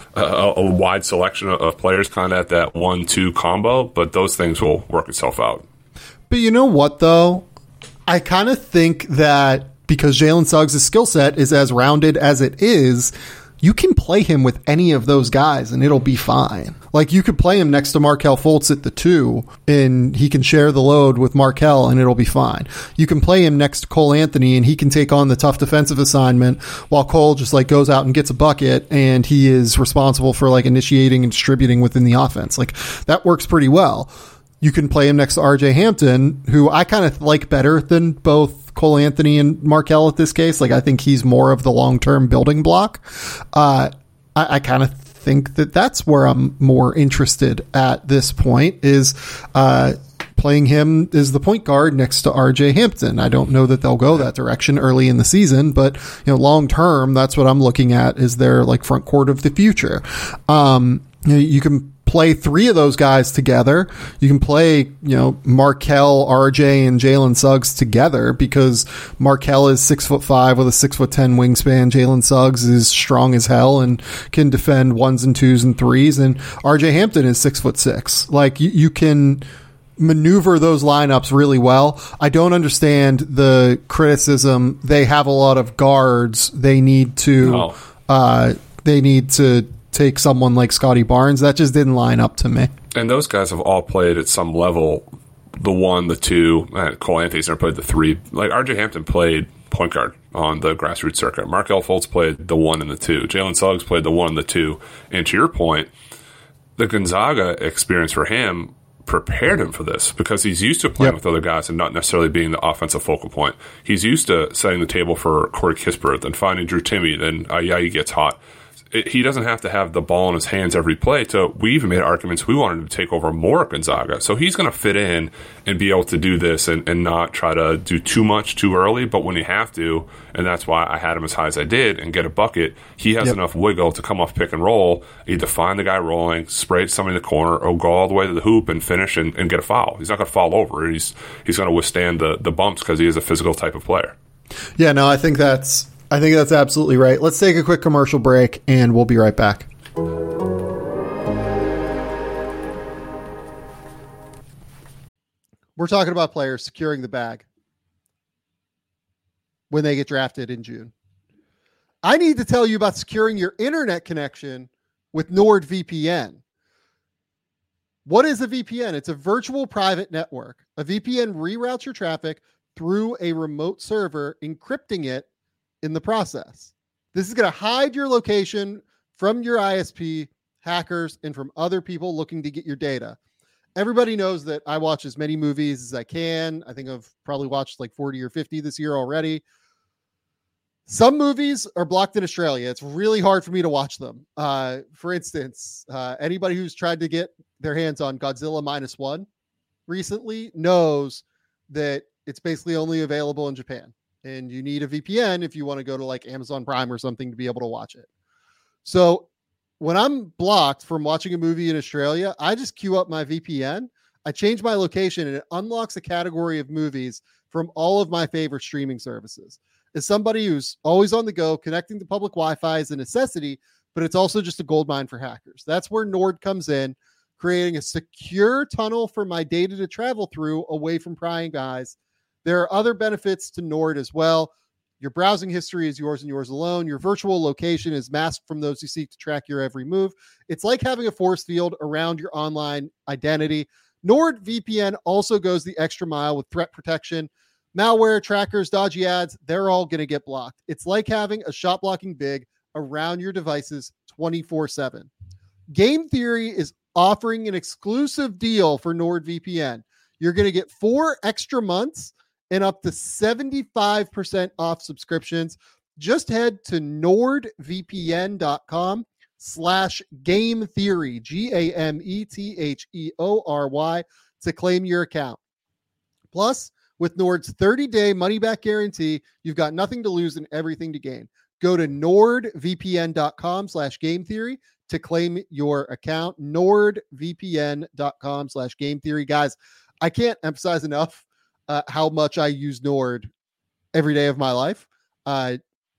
wide selection of players kind of at that 1-2 combo, but those things will work itself out. But you know what, though? I kind of think that because Jalen Suggs' skill set is as rounded as it is, you can play him with any of those guys and it'll be fine. Like you could play him next to Markelle Fultz at the 2 and he can share the load with Markelle and it'll be fine. You can play him next to Cole Anthony and he can take on the tough defensive assignment while Cole just like goes out and gets a bucket and he is responsible for like initiating and distributing within the offense. Like that works pretty well. You can play him next to RJ Hampton, who I kind of like better than both Cole Anthony and Markelle at this case. Like, I think he's more of the long-term building block. I kind of think that that's where I'm more interested at this point is playing him as the point guard next to RJ Hampton. I don't know that they'll go that direction early in the season, but you know, long-term, that's what I'm looking at is their like front court of the future. You can play three of those guys together. You can play, you know, Markelle, RJ, and Jalen Suggs together because Markelle is 6'5" with a 6'10" wingspan. Jalen Suggs is strong as hell and can defend 1s and 2s and 3s. And RJ Hampton is 6'6". Like you can maneuver those lineups really well. I don't understand the criticism. They have a lot of guards. They need to take someone like Scottie Barnes. That just didn't line up to me. And those guys have all played at some level, the 1, the 2. Cole Anthony's never played the 3. Like, RJ Hampton played point guard on the grassroots circuit. Markelle Fultz played the 1 and the 2. Jalen Suggs played the 1 and the 2. And to your point, the Gonzaga experience for him prepared him for this because he's used to playing with other guys and not necessarily being the offensive focal point. He's used to setting the table for Corey Kispert, then finding Drew Timme, then Ayayi gets hot. He doesn't have to have the ball in his hands every play. So we even made arguments we wanted him to take over more at Gonzaga. So he's going to fit in and be able to do this and not try to do too much too early. But when you have to, and that's why I had him as high as I did and get a bucket, he has enough wiggle to come off pick and roll, either find the guy rolling, spray somebody in the corner, or go all the way to the hoop and finish and get a foul. He's not going to fall over. He's going to withstand the bumps because he is a physical type of player. Yeah, no, I think that's absolutely right. Let's take a quick commercial break, and we'll be right back. We're talking about players securing the bag when they get drafted in June. I need to tell you about securing your internet connection with NordVPN. What is a VPN? It's a virtual private network. A VPN reroutes your traffic through a remote server, encrypting it in the process. This is going to hide your location from your ISP hackers and from other people looking to get your data. Everybody knows that I watch as many movies as I can. I think I've probably watched like 40 or 50 this year already. Some movies are blocked in Australia. It's really hard for me to watch them. For instance, anybody who's tried to get their hands on Godzilla -1 recently knows that it's basically only available in Japan. And you need a VPN if you want to go to like Amazon Prime or something to be able to watch it. So when I'm blocked from watching a movie in Australia, I just queue up my VPN. I change my location and it unlocks a category of movies from all of my favorite streaming services. As somebody who's always on the go, connecting to public Wi-Fi is a necessity, but it's also just a goldmine for hackers. That's where Nord comes in, creating a secure tunnel for my data to travel through away from prying eyes. There are other benefits to Nord as well. Your browsing history is yours and yours alone. Your virtual location is masked from those who seek to track your every move. It's like having a force field around your online identity. NordVPN also goes the extra mile with threat protection. malware, trackers, dodgy ads, they're all going to get blocked. It's like having a shot blocking big around your devices 24/7. Game Theory is offering an exclusive deal for NordVPN. You're going to get 4 extra months and up to 75% off subscriptions. Just head to NordVPN.com/Game Theory, GAMETHEORY, to claim your account. Plus, with Nord's 30-day money-back guarantee, you've got nothing to lose and everything to gain. Go to NordVPN.com/Game Theory to claim your account. NordVPN.com/Game Theory. Guys, I can't emphasize enough how much I use Nord every day of my life.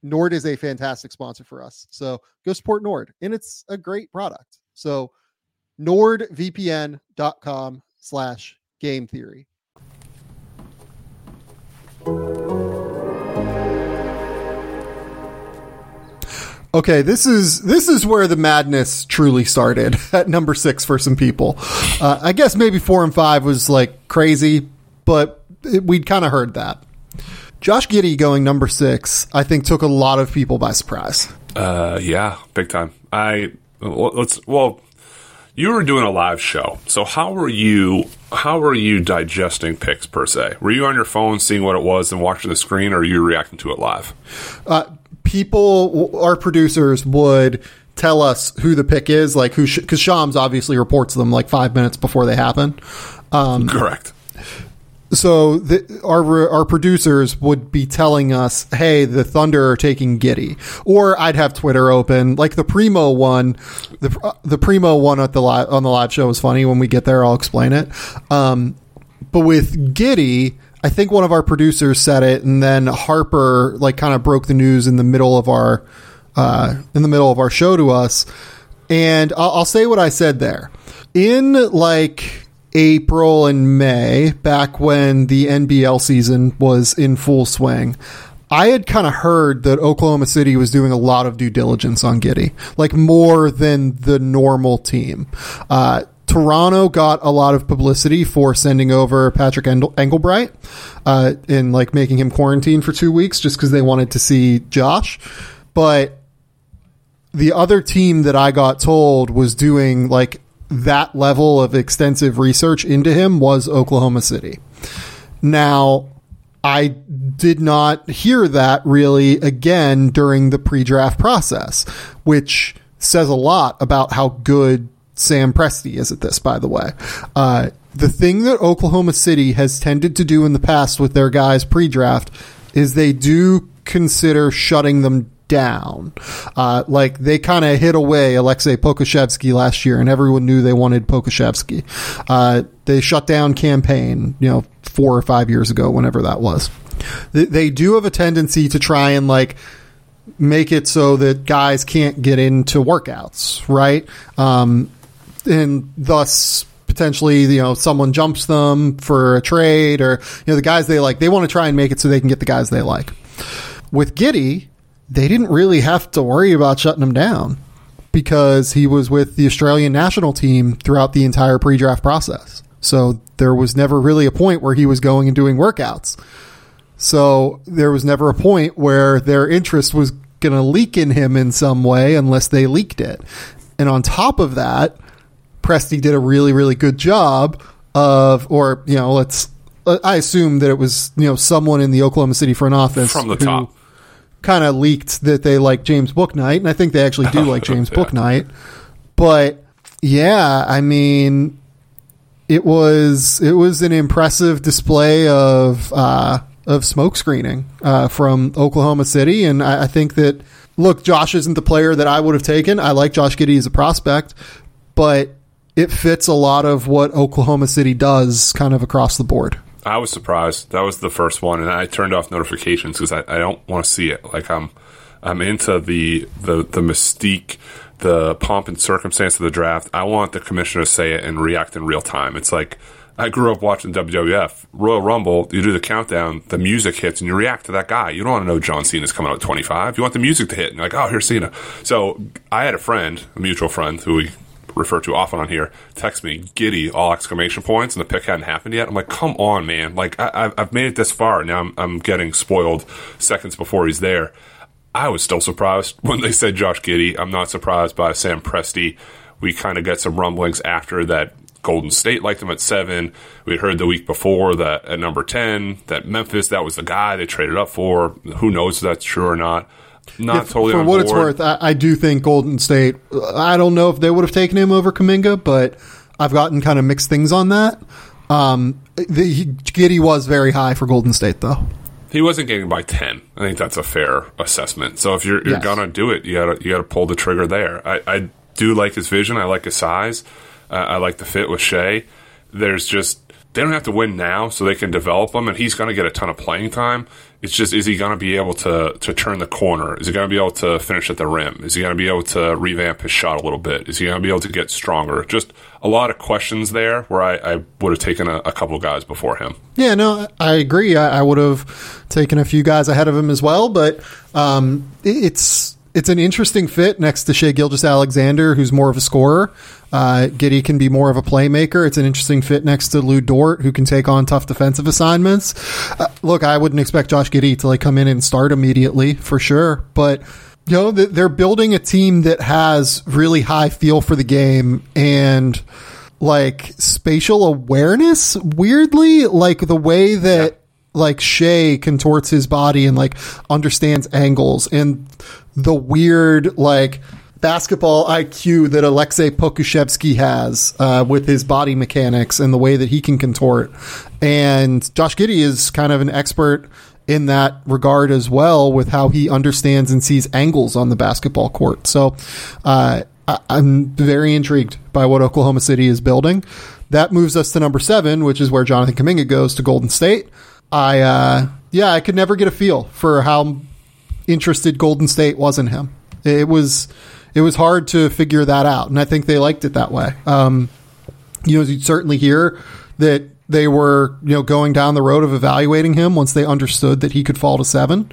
Nord is a fantastic sponsor for us. So go support Nord, and it's a great product. So NordVPN.com/Game Theory. Okay, this is where the madness truly started at number 6 for some people. I guess maybe 4 and 5 was like crazy, but we'd kind of heard that. Josh Giddey going number 6, I think, took a lot of people by surprise. Yeah, big time. You were doing a live show, so how were you digesting picks per se? Were you on your phone seeing what it was and watching the screen, or were you reacting to it live? Our producers would tell us who the pick is, like who, because Shams obviously reports them like 5 minutes before they happen. Correct. So our producers would be telling us, "Hey, the Thunder are taking Giddey," or I'd have Twitter open, like the Primo one. The Primo one on the live show was funny. When we get there, I'll explain it. But with Giddey, I think one of our producers said it, and then Harper like kind of broke the news in the middle of our show to us. And I'll say what I said there. In like April and May, back when the NBL season was in full swing, I had kind of heard that Oklahoma City was doing a lot of due diligence on Giddey, like more than the normal team. Toronto got a lot of publicity for sending over Patrick Engelbright and like making him quarantine for 2 weeks just because they wanted to see Josh. But the other team that I got told was doing like that level of extensive research into him was Oklahoma City. Now, I did not hear that really again during the pre-draft process, which says a lot about how good Sam Presti is at this, by the way. The thing that Oklahoma City has tended to do in the past with their guys pre-draft is they do consider shutting them down. Like they kind of hid away Alexei Pokuševski last year, and everyone knew they wanted Pokuševski. They shut down Campaign, 4 or 5 years ago, whenever that was. They do have a tendency to try and like make it so that guys can't get into workouts, right? And thus potentially, someone jumps them for a trade, or, the guys they like, they want to try and make it so they can get the guys they like. With Giddey, they didn't really have to worry about shutting him down because he was with the Australian national team throughout the entire pre-draft process. So there was never really a point where he was going and doing workouts. So there was never a point where their interest was going to leak in him in some way unless they leaked it. And on top of that, Presti did a really, really good job of, I assume that it was, someone in the Oklahoma City front office from the top kind of leaked that they like James Bouknight. And I think they actually do like James Bouknight. But yeah, I mean, it was an impressive display of smoke screening from Oklahoma City. And I think that, look, Josh isn't the player that I would have taken. I like Josh Giddey as a prospect, but it fits a lot of what Oklahoma City does kind of across the board. I was surprised. That was the first one, and I turned off notifications because I don't want to see it. Like I'm into the mystique, the pomp and circumstance of the draft. I want the commissioner to say it and react in real time. It's like I grew up watching WWF, Royal Rumble. You do the countdown, the music hits, and you react to that guy. You don't want to know John Cena's coming out at 25. You want the music to hit, and you're like, oh, here's Cena. So I had a friend, a mutual friend, who we refer to often on here, text me, giddy, all exclamation points, and the pick hadn't happened yet. I'm like, come on, man. Like, I've made it this far, and now I'm getting spoiled seconds before he's there. I was still surprised when they said Josh Giddey. I'm not surprised by Sam Presti. We kind of got some rumblings after that Golden State liked him at 7. We had heard the week before that at number 10, that Memphis, that was the guy they traded up for. Who knows if that's true or not. Totally on board. For what it's worth, I do think Golden State, I don't know if they would have taken him over Kuminga, but I've gotten kind of mixed things on that. Giddey was very high for Golden State, though. He wasn't getting by 10. I think that's a fair assessment. So if you're yes. gonna do it, you gotta pull the trigger there. I do like his vision. I like his size. I like the fit with Shea. There's just they don't have to win now, so they can develop him, and he's gonna get a ton of playing time. It's just, is he gonna be able to turn the corner? Is he gonna be able to finish at the rim? Is he gonna be able to revamp his shot a little bit? Is he gonna be able to get stronger? Just a lot of questions there where I would have taken a couple guys before him. Yeah, no, I agree. I would have taken a few guys ahead of him as well, but it's an interesting fit next to Shai Gilgeous-Alexander, who's more of a scorer. Giddey can be more of a playmaker. It's an interesting fit next to Lou Dort, who can take on tough defensive assignments. Look, I wouldn't expect Josh Giddey to come in and start immediately, for sure, but you know, they're building a team that has really high feel for the game and spatial awareness, weirdly, the way that Shea contorts his body and understands angles and the weird basketball IQ that Alexei Pokuševski has with his body mechanics and the way that he can contort. And Josh Giddey is kind of an expert in that regard as well, with how he understands and sees angles on the basketball court. So I'm very intrigued by what Oklahoma City is building. That moves us to number 7, which is where Jonathan Kuminga goes to Golden State. I could never get a feel for how interested Golden State was in him. It was hard to figure that out, and I think they liked it that way. You'd certainly hear that they were, going down the road of evaluating him once they understood that he could fall to 7.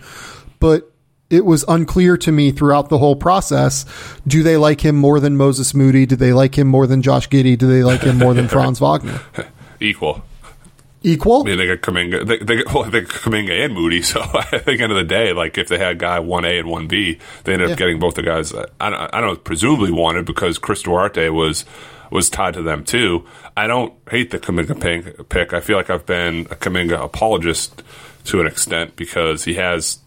But it was unclear to me throughout the whole process, do they like him more than Moses Moody? Do they like him more than Josh Giddey? Do they like him more than Franz Wagner? Equal? I mean, they got Kuminga. They got Kuminga and Moody. So I think end of the day, if they had guy 1A and 1B, they ended up getting both the guys. I don't know, presumably wanted, because Chris Duarte was tied to them too. I don't hate the Kuminga pick. I feel like I've been a Kuminga apologist to an extent because he has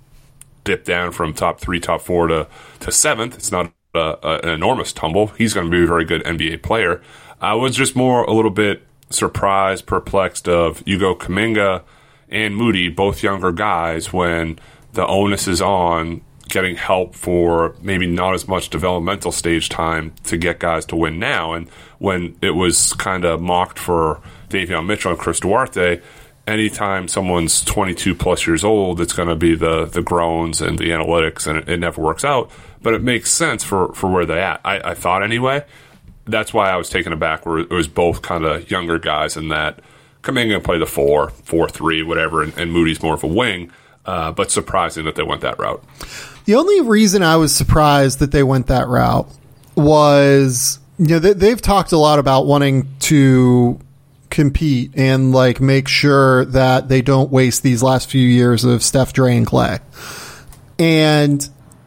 dipped down from top 3, top 4 to 7th. It's not an enormous tumble. He's going to be a very good NBA player. I was just more a little bit surprised, perplexed of you go Kuminga and Moody, both younger guys, when the onus is on getting help for maybe not as much developmental stage time to get guys to win now. And when it was kind of mocked for Davion Mitchell and Chris Duarte, anytime someone's 22 plus years old, it's going to be the groans and the analytics, and it never works out. But it makes sense for where they're at, I thought anyway. That's why I was taken aback where it was both kind of younger guys, and that Kuminga and play the 4-3, whatever, and Moody's more of a wing, but surprising that they went that route. The only reason I was surprised that they went that route was, they've talked a lot about wanting to compete and make sure that they don't waste these last few years of Steph, Dre, and Clay. And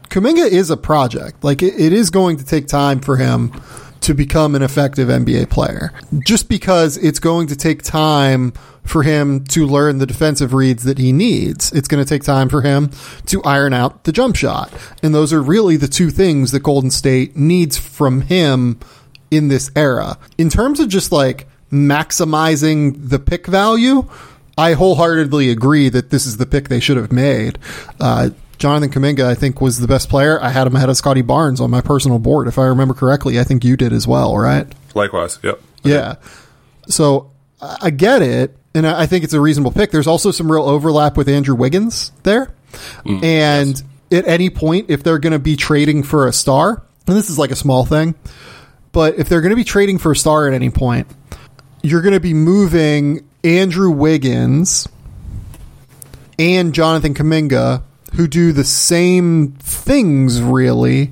Kuminga is a project. It is going to take time for him to become an effective NBA player, just because it's going to take time for him to learn the defensive reads that he needs. It's going to take time for him to iron out the jump shot. And those are really the two things that Golden State needs from him in this era. In terms of just maximizing the pick value, I wholeheartedly agree that this is the pick they should have made. Jonathan Kuminga, I think, was the best player. I had him ahead of Scottie Barnes on my personal board, if I remember correctly. I think you did as well, right? Likewise, yep. Yeah. So I get it, and I think it's a reasonable pick. There's also some real overlap with Andrew Wiggins there. And at any point, if they're going to be trading for a star, and this is a small thing, but if they're going to be trading for a star at any point, you're going to be moving Andrew Wiggins and Jonathan Kuminga, who do the same things really,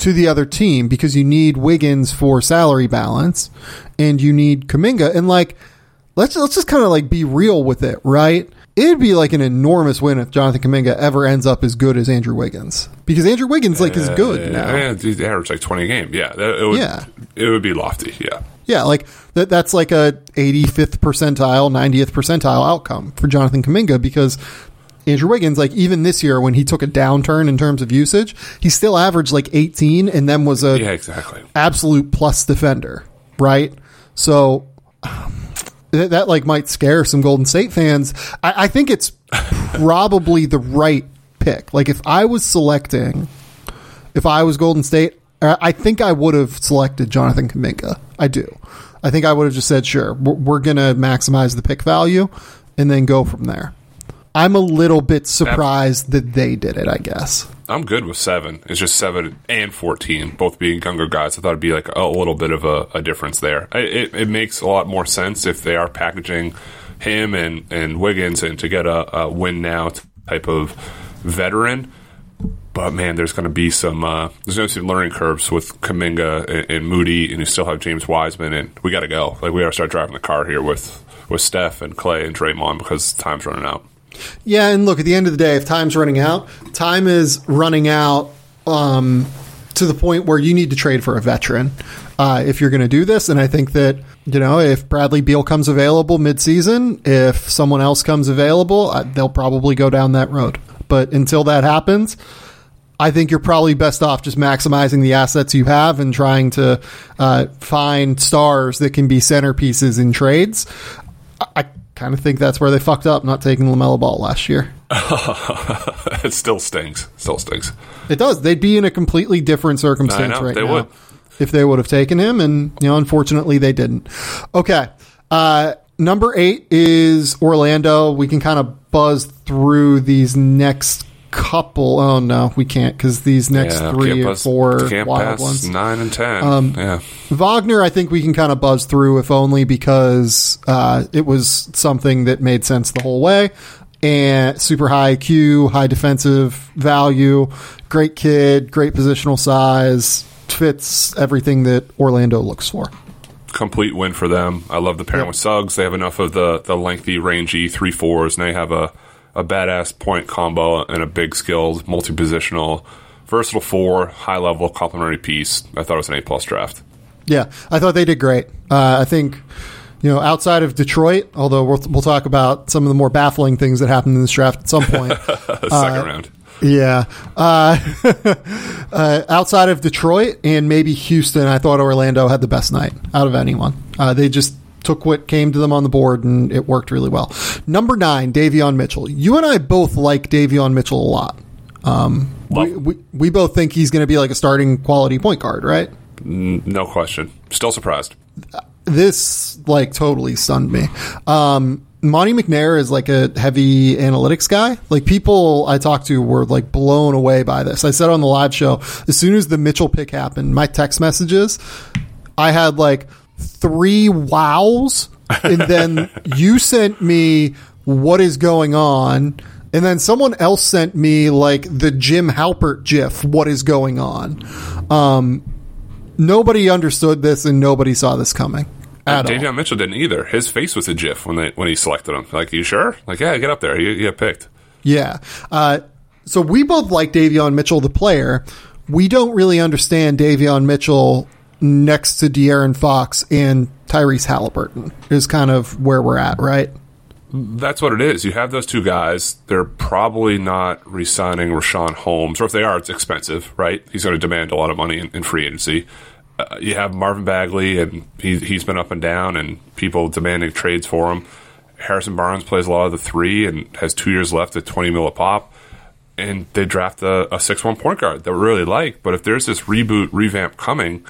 to the other team, because you need Wiggins for salary balance and you need Kuminga. And like, let's just kind of like be real with it, right? It'd be like an enormous win if Jonathan Kuminga ever ends up as good as Andrew Wiggins, because Andrew Wiggins like is good now. I mean, he averaged like 20 a game. Yeah, it would be lofty. Yeah. Yeah, like that's like a 85th percentile, 90th percentile outcome for Jonathan Kuminga, because Andrew Wiggins, like even this year when he took a downturn in terms of usage, he still averaged like 18 and then was a absolute plus defender, right? So that like might scare some Golden State fans. I think it's probably the right pick. Like if I was Golden State, I think I would have selected Jonathan Kuminga. I do. I think I would have just said, sure, we're going to maximize the pick value and then go from there. I'm a little bit surprised that they did it, I guess. I'm good with 7. It's just 7 and 14, both being younger guys. I thought it'd be like a little bit of a difference there. It makes a lot more sense if they are packaging him and Wiggins and to get a win now type of veteran. But man, there's going to be some learning curves with Kuminga and Moody, and you still have James Wiseman, and we got to go. Like we got to start driving the car here with Steph and Clay and Draymond, because time's running out. Yeah, and look, at the end of the day, if time's running out, time is running out to the point where you need to trade for a veteran if you're going to do this. And I think that, you know, if Bradley Beal comes available midseason, if someone else comes available, they'll probably go down that road. But until that happens, I think you're probably best off just maximizing the assets you have and trying to find stars that can be centerpieces in trades. I kind of think that's where they fucked up not taking LaMelo Ball last year. It still stings. It does. They'd be in a completely different circumstance right now if they would have taken him, and you know, unfortunately they didn't. Okay. Number 8 is Orlando. We can kind of buzz through these next couple. Oh no, we can't, because these next 3 and 4 wild ones, 9 and 10. Wagner, I think we can kind of buzz through, if only because it was something that made sense the whole way, and super high IQ, high defensive value, great kid, great positional size, fits everything that Orlando looks for. Complete win for them. I love the pairing with Suggs. They have enough of the lengthy, rangy 3-4s, and they have a badass point combo and a big skilled, multi-positional, versatile 4, high-level, complementary piece. I thought it was an A-plus draft. Yeah, I thought they did great. I think, you know, outside of Detroit, although we'll talk about some of the more baffling things that happened in this draft at some point. Second round. Yeah. Outside of Detroit and maybe Houston, I thought Orlando had the best night out of anyone. They just took what came to them on the board, and it worked really well. Number 9, Davion Mitchell. You and I both like Davion Mitchell a lot. We both think he's going to be like a starting quality point guard, right? No question. Still surprised. This like totally stunned me. Monty McNair is like a heavy analytics guy. Like people I talked to were like blown away by this. I said on the live show, as soon as the Mitchell pick happened, my text messages, I had like 3 wows, and then you sent me what is going on, and then someone else sent me like the Jim Halpert gif, what is going on. Nobody understood this, and nobody saw this coming at all. Davion Mitchell didn't either. His face was a gif when he selected him. Like, you sure? Like, yeah, get up there, you get picked. Yeah. So we both like Davion Mitchell the player. We don't really understand Davion Mitchell next to De'Aaron Fox and Tyrese Halliburton is kind of where we're at, right? That's what it is. You have those 2 guys. They're probably not re-signing Richaun Holmes, or if they are, it's expensive, right? He's going to demand a lot of money in free agency. You have Marvin Bagley, and he's been up and down, and people demanding trades for him. Harrison Barnes plays a lot of the 3 and has 2 years left at $20 million a pop. And they draft a 6'1" point guard that we really like. But if there's this reboot, revamp coming,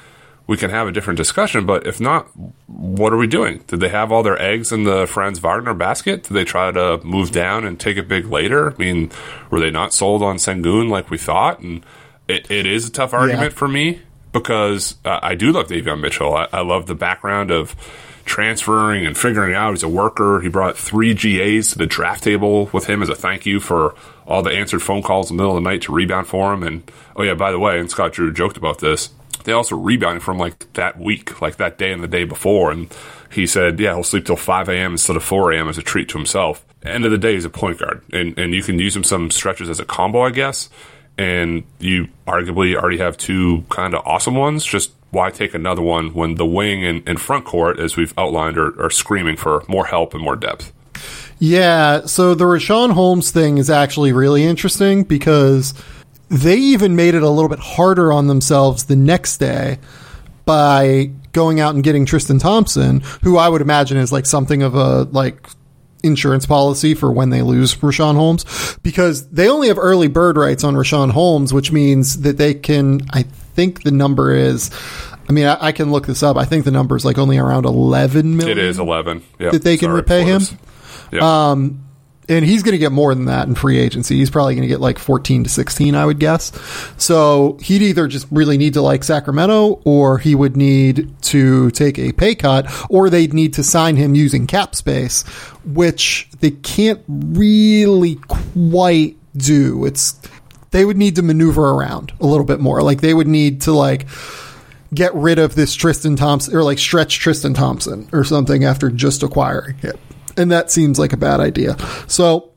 we can have a different discussion, but if not, what are we doing? Did they have all their eggs in the Franz Wagner basket? Did they try to move down and take it big later? I mean, were they not sold on Şengün like we thought? And it is a tough argument for me, because I do love Davion Mitchell. I love the background of transferring and figuring out. He's a worker. He brought 3 GAs to the draft table with him as a thank you for all the answered phone calls in the middle of the night to rebound for him. And, oh yeah, by the way, and Scott Drew joked about this, they also rebounded from like that week, like that day and the day before. And he said, yeah, he'll sleep till 5 a.m. instead of 4 a.m. as a treat to himself. End of the day, he's a point guard. And you can use him some stretches as a combo, I guess. And you arguably already have 2 kind of awesome ones. Just why take another one when the wing and front court, as we've outlined, are screaming for more help and more depth? Yeah, so the Richaun Holmes thing is actually really interesting because they even made it a little bit harder on themselves the next day by going out and getting Tristan Thompson, who I would imagine is like something of a like insurance policy for when they lose Richaun Holmes, because they only have early bird rights on Richaun Holmes, which means that they can, I think the number is, I mean, I can look this up. I think the number is like only around 11 million. It is 11. Yep. That they can repay him. Yep. And he's going to get more than that in free agency. He's probably going to get like 14 to 16, I would guess. So he'd either just really need to like Sacramento, or he would need to take a pay cut, or they'd need to sign him using cap space, which they can't really quite do. They would need to maneuver around a little bit more. Like they would need to like get rid of this Tristan Thompson, or like stretch Tristan Thompson or something after just acquiring it. And that seems like a bad idea. So,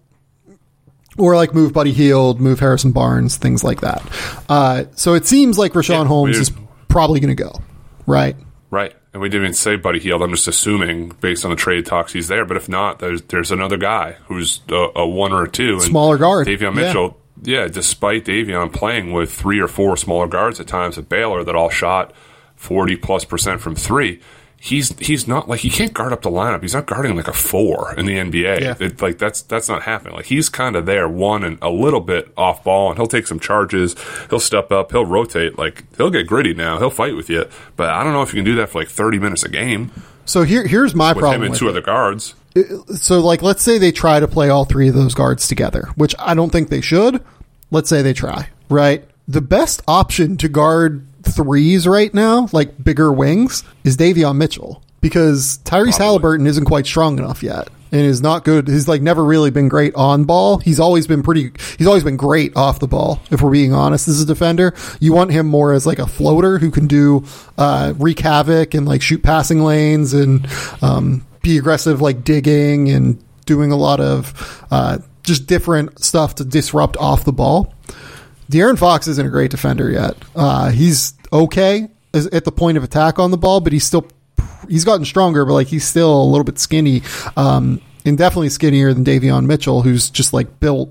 or like move Buddy Hield, move Harrison Barnes, things like that. So it seems like Richaun Holmes is probably going to go, right? Right. And we didn't even say Buddy Hield. I'm just assuming based on the trade talks he's there. But if not, there's another guy who's a one or a two. And smaller guard. Davion Mitchell, yeah, despite Davion playing with 3 or 4 smaller guards at times at Baylor that all shot 40+% from three, He's not like, he can't guard up the lineup. He's not guarding like a 4 in the NBA. Yeah. That's not happening. Like he's kind of there, one and a little bit off ball, and he'll take some charges. He'll step up. He'll rotate. Like he'll get gritty now. He'll fight with you. But I don't know if you can do that for like 30 minutes a game. So here's my problem with him and 2 other guards. So like let's say they try to play all 3 of those guards together, which I don't think they should. Let's say they try, right? The best option to guard threes right now, like bigger wings, is Davion Mitchell, because Tyrese Haliburton isn't quite strong enough yet and is not good. He's like never really been great on ball. He's always been great off the ball, if we're being honest, as a defender. You want him more as like a floater who can do wreak havoc and like shoot passing lanes and be aggressive, like digging and doing a lot of just different stuff to disrupt off the ball. De'Aaron Fox isn't a great defender yet. He's okay at the point of attack on the ball, but he's gotten stronger, but like he's still a little bit skinny, and definitely skinnier than Davion Mitchell, who's just like built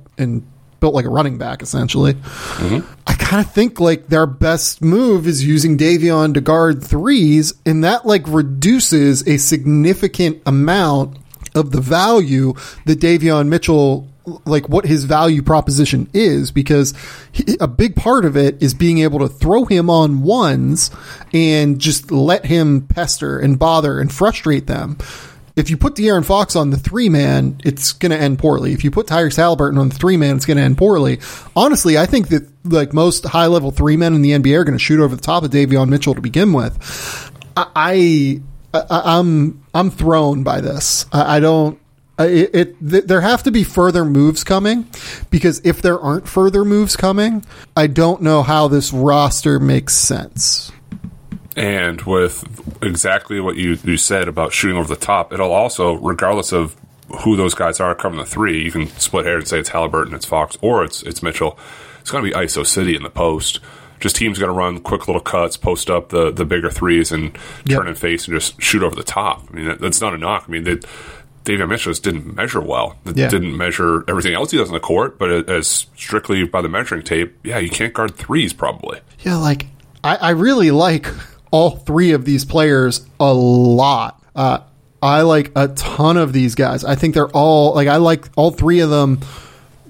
like a running back essentially. Mm-hmm. I kind of think like their best move is using Davion to guard threes, and that like reduces a significant amount of the value that Davion Mitchell, like what his value proposition is, because a big part of it is being able to throw him on ones and just let him pester and bother and frustrate them. If you put De'Aaron Fox on the 3-man, it's going to end poorly. If you put Tyrese Haliburton on the 3-man, it's going to end poorly. Honestly, I think that like most high-level 3-men in the NBA are going to shoot over the top of Davion Mitchell to begin with. I'm thrown by this. I don't. There have to be further moves coming, because if there aren't further moves coming, I don't know how this roster makes sense. And with exactly what you said about shooting over the top, it'll also, regardless of who those guys are covering the three, you can split hair and say it's Haliburton, it's Fox, or it's Mitchell. It's going to be ISO City in the post. Just teams going to run quick little cuts, post up the bigger threes, and turn and face and just shoot over the top. I mean, that's not a knock. I mean, Davion Mitchell just didn't measure well. Didn't measure everything else he does on the court, but as strictly by the measuring tape, you can't guard threes probably. Yeah, like I really like all 3 of these players a lot. I like a ton of these guys. I think they're all like, I like all 3 of them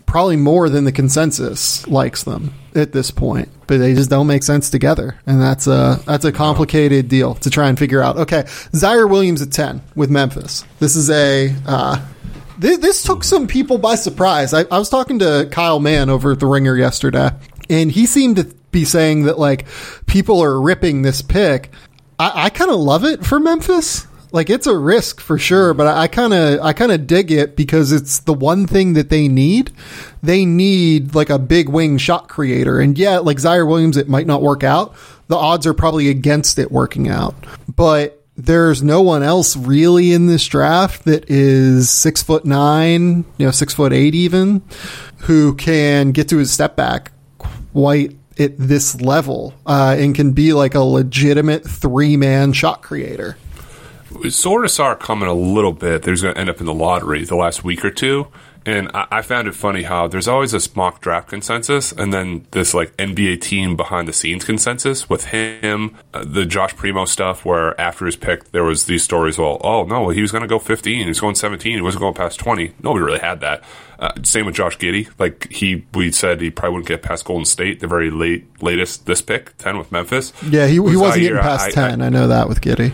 probably more than the consensus likes them at this point, but they just don't make sense together. And that's a complicated deal to try and figure out. Okay. Zaire Williams at 10 with Memphis. This is this took some people by surprise. I was talking to Kyle Mann over at The Ringer yesterday, and he seemed to be saying that like people are ripping this pick. I kind of love it for Memphis. Like, it's a risk for sure, but I kind of dig it because it's the one thing that they need. They need like a big wing shot creator. And yeah, like Zaire Williams, it might not work out. The odds are probably against it working out, but there's no one else really in this draft that is 6'9", 6'8" even, who can get to his step back quite at this level and can be like a legitimate 3-man shot creator. Sorasar coming a little bit. There's going to end up in the lottery the last week or two. And I found it funny how there's always this mock draft consensus and then this like NBA team behind the scenes consensus with him, the Josh Primo stuff where after his pick, there was these stories, well, oh no, he was going to go 15, he was going 17, he wasn't going past 20. Nobody really had that. Same with Josh Giddey. Like we said he probably wouldn't get past Golden State, the very latest this pick, 10 with Memphis. Yeah, he wasn't getting past 10. I know that with Giddey.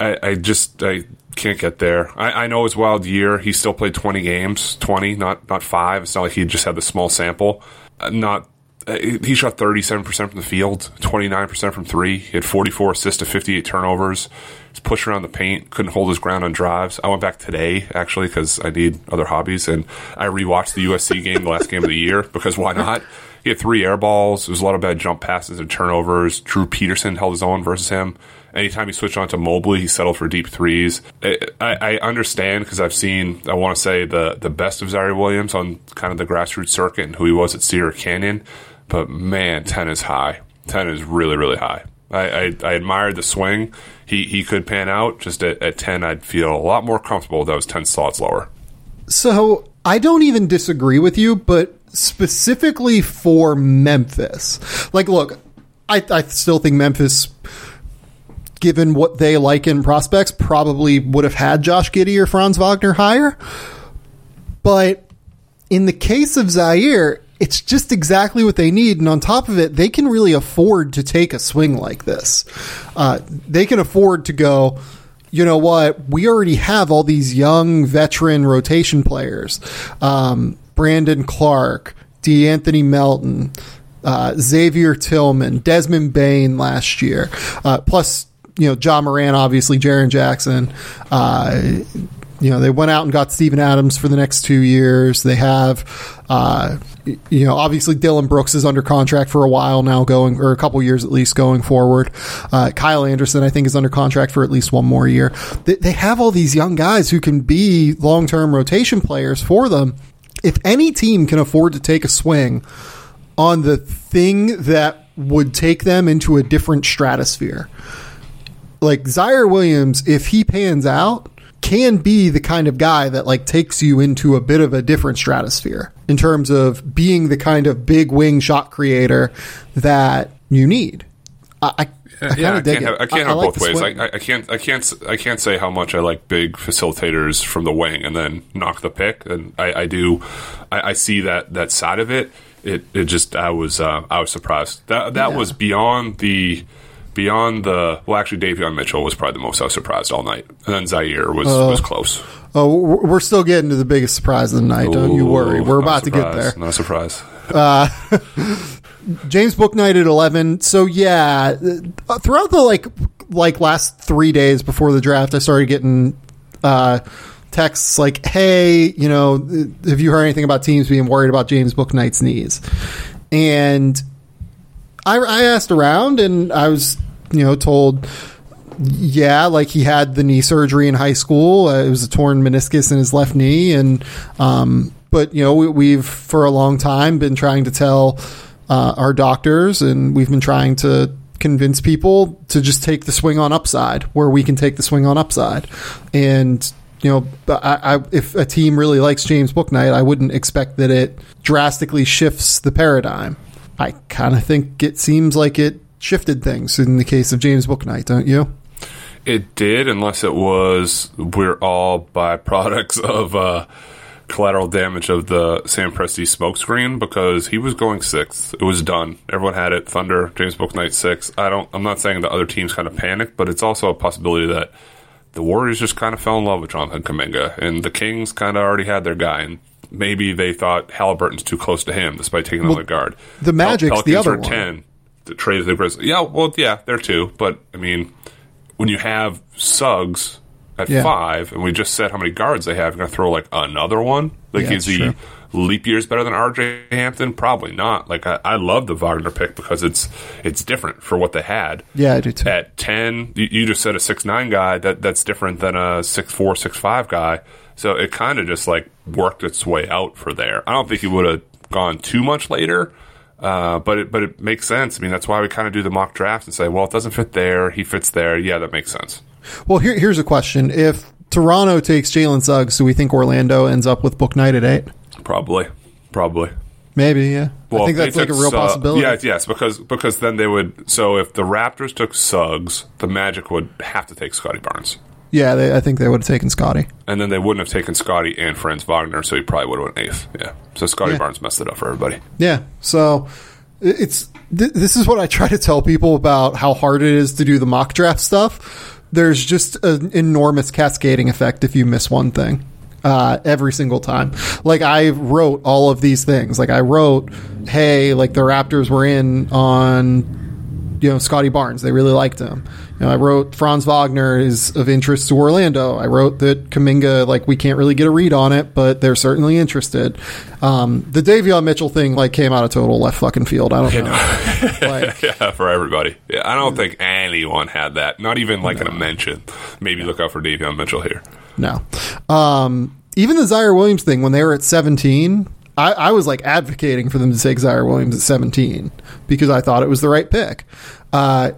I can't get there. I know his wild year. He still played 20 games, 20, not 5. It's not like he just had the small sample. He shot 37% from the field, 29% from 3. He had 44 assists to 58 turnovers. He's pushed around the paint, couldn't hold his ground on drives. I went back today, actually, because I need other hobbies, and I rewatched the USC game, the last game of the year, because why not? He had 3 air balls. There was a lot of bad jump passes and turnovers. Drew Peterson held his own versus him. Anytime he switched on to Mobley, he settled for deep threes. I understand because I've seen, I want to say, the best of Zaire Williams on kind of the grassroots circuit and who he was at Cedar Canyon. But, man, 10 is high. 10 is really, really high. I admired the swing. He could pan out. Just at 10, I'd feel a lot more comfortable if that was 10 slots lower. So I don't even disagree with you, but specifically for Memphis. Like, look, I still think Memphis, given what they like in prospects, probably would have had Josh Giddey or Franz Wagner higher. But in the case of Zaire, it's just exactly what they need. And on top of it, they can really afford to take a swing like this. They can afford to go, you know what? We already have all these young veteran rotation players. Brandon Clark, DeAnthony Melton, Xavier Tillman, Desmond Bain last year, plus John Moran, obviously, Jaren Jackson. They went out and got Steven Adams for the next 2 years. They have, obviously Dylan Brooks is under contract for a while now going, or a couple years at least going forward. Kyle Anderson, I think, is under contract for at least one more year. They have all these young guys who can be long-term rotation players for them. If any team can afford to take a swing on the thing that would take them into a different stratosphere, like Zaire Williams, if he pans out, can be the kind of guy that like takes you into a bit of a different stratosphere in terms of being the kind of big wing shot creator that you need. I can't have both ways. I can't say how much I like big facilitators from the wing and then knock the pick. And I do see that side of it. I was surprised that was beyond the. Actually, Davion Mitchell was probably the most I was surprised all night. And then Zaire was close. Oh, we're still getting to the biggest surprise of the night. Don't you worry. We're about to get there. No surprise. James Bouknight at 11. So, yeah, throughout the like last 3 days before the draft, I started getting texts like, hey, have you heard anything about teams being worried about James Bouknight's knees? And I asked around and I was, told, yeah, like he had the knee surgery in high school. It was a torn meniscus in his left knee. And, but, we've for a long time been trying to tell our doctors, and we've been trying to convince people to just take the swing on upside where we can take the swing on upside. And, if a team really likes James Bouknight, I wouldn't expect that it drastically shifts the paradigm. I kind of think it seems like it shifted things in the case of James Bouknight, don't you? It did, unless it was we're all byproducts of collateral damage of the Sam Presti smokescreen, because he was going 6th. It was done. Everyone had it. Thunder, James Bouknight 6. I'm not saying the other teams kind of panicked, but it's also a possibility that the Warriors just kind of fell in love with Jonathan Kuminga, and the Kings kind of already had their guy, and maybe they thought Halliburton's too close to him, despite taking another guard. The Magic's the other 10 to trade the Grizzlies. Yeah, well, yeah, they're two. But, I mean, when you have Suggs at five, and we just said how many guards they have, you're going to throw, like, another one? Like, is he leap years better than RJ Hampton? Probably not. Like, I love the Wagner pick because it's different for what they had. Yeah, I do too. At 10, you just said a 6'9 guy. That's different than a 6'4", 6'5 guy. So it kind of just, like, worked its way out for there. I don't think he would have gone too much later. But it makes sense. I mean, that's why we kind of do the mock draft and say, well, it doesn't fit there. He fits there. Yeah, that makes sense. Well, here's a question. If Toronto takes Jalen Suggs, do we think Orlando ends up with Book Night at 8? Probably. Maybe, yeah. Well, I think that's like a real possibility. Yes, because then they would – so if the Raptors took Suggs, the Magic would have to take Scottie Barnes. Yeah, I think they would have taken Scottie. And then they wouldn't have taken Scottie and Franz Wagner, so he probably would have went 8th. Yeah. So Scottie Barnes messed it up for everybody. Yeah. So this is what I try to tell people about how hard it is to do the mock draft stuff. There's just an enormous cascading effect if you miss one thing every single time. Like, I wrote all of these things. Like, I wrote, hey, like, the Raptors were in on... You know, Scottie Barnes, they really liked him. You know, I wrote Franz Wagner is of interest to Orlando. I wrote that Kuminga, like, we can't really get a read on it, but they're certainly interested. The Davion Mitchell thing, like, came out of total left fucking field. I don't know. Like, yeah, for everybody. Yeah, I don't think anyone had that. Not even, like, in a mention. Maybe look out for Davion Mitchell here. No. Even the Zaire Williams thing, when they were at 17... I was like advocating for them to take Zaire Williams at 17 because I thought it was the right pick. Yeah,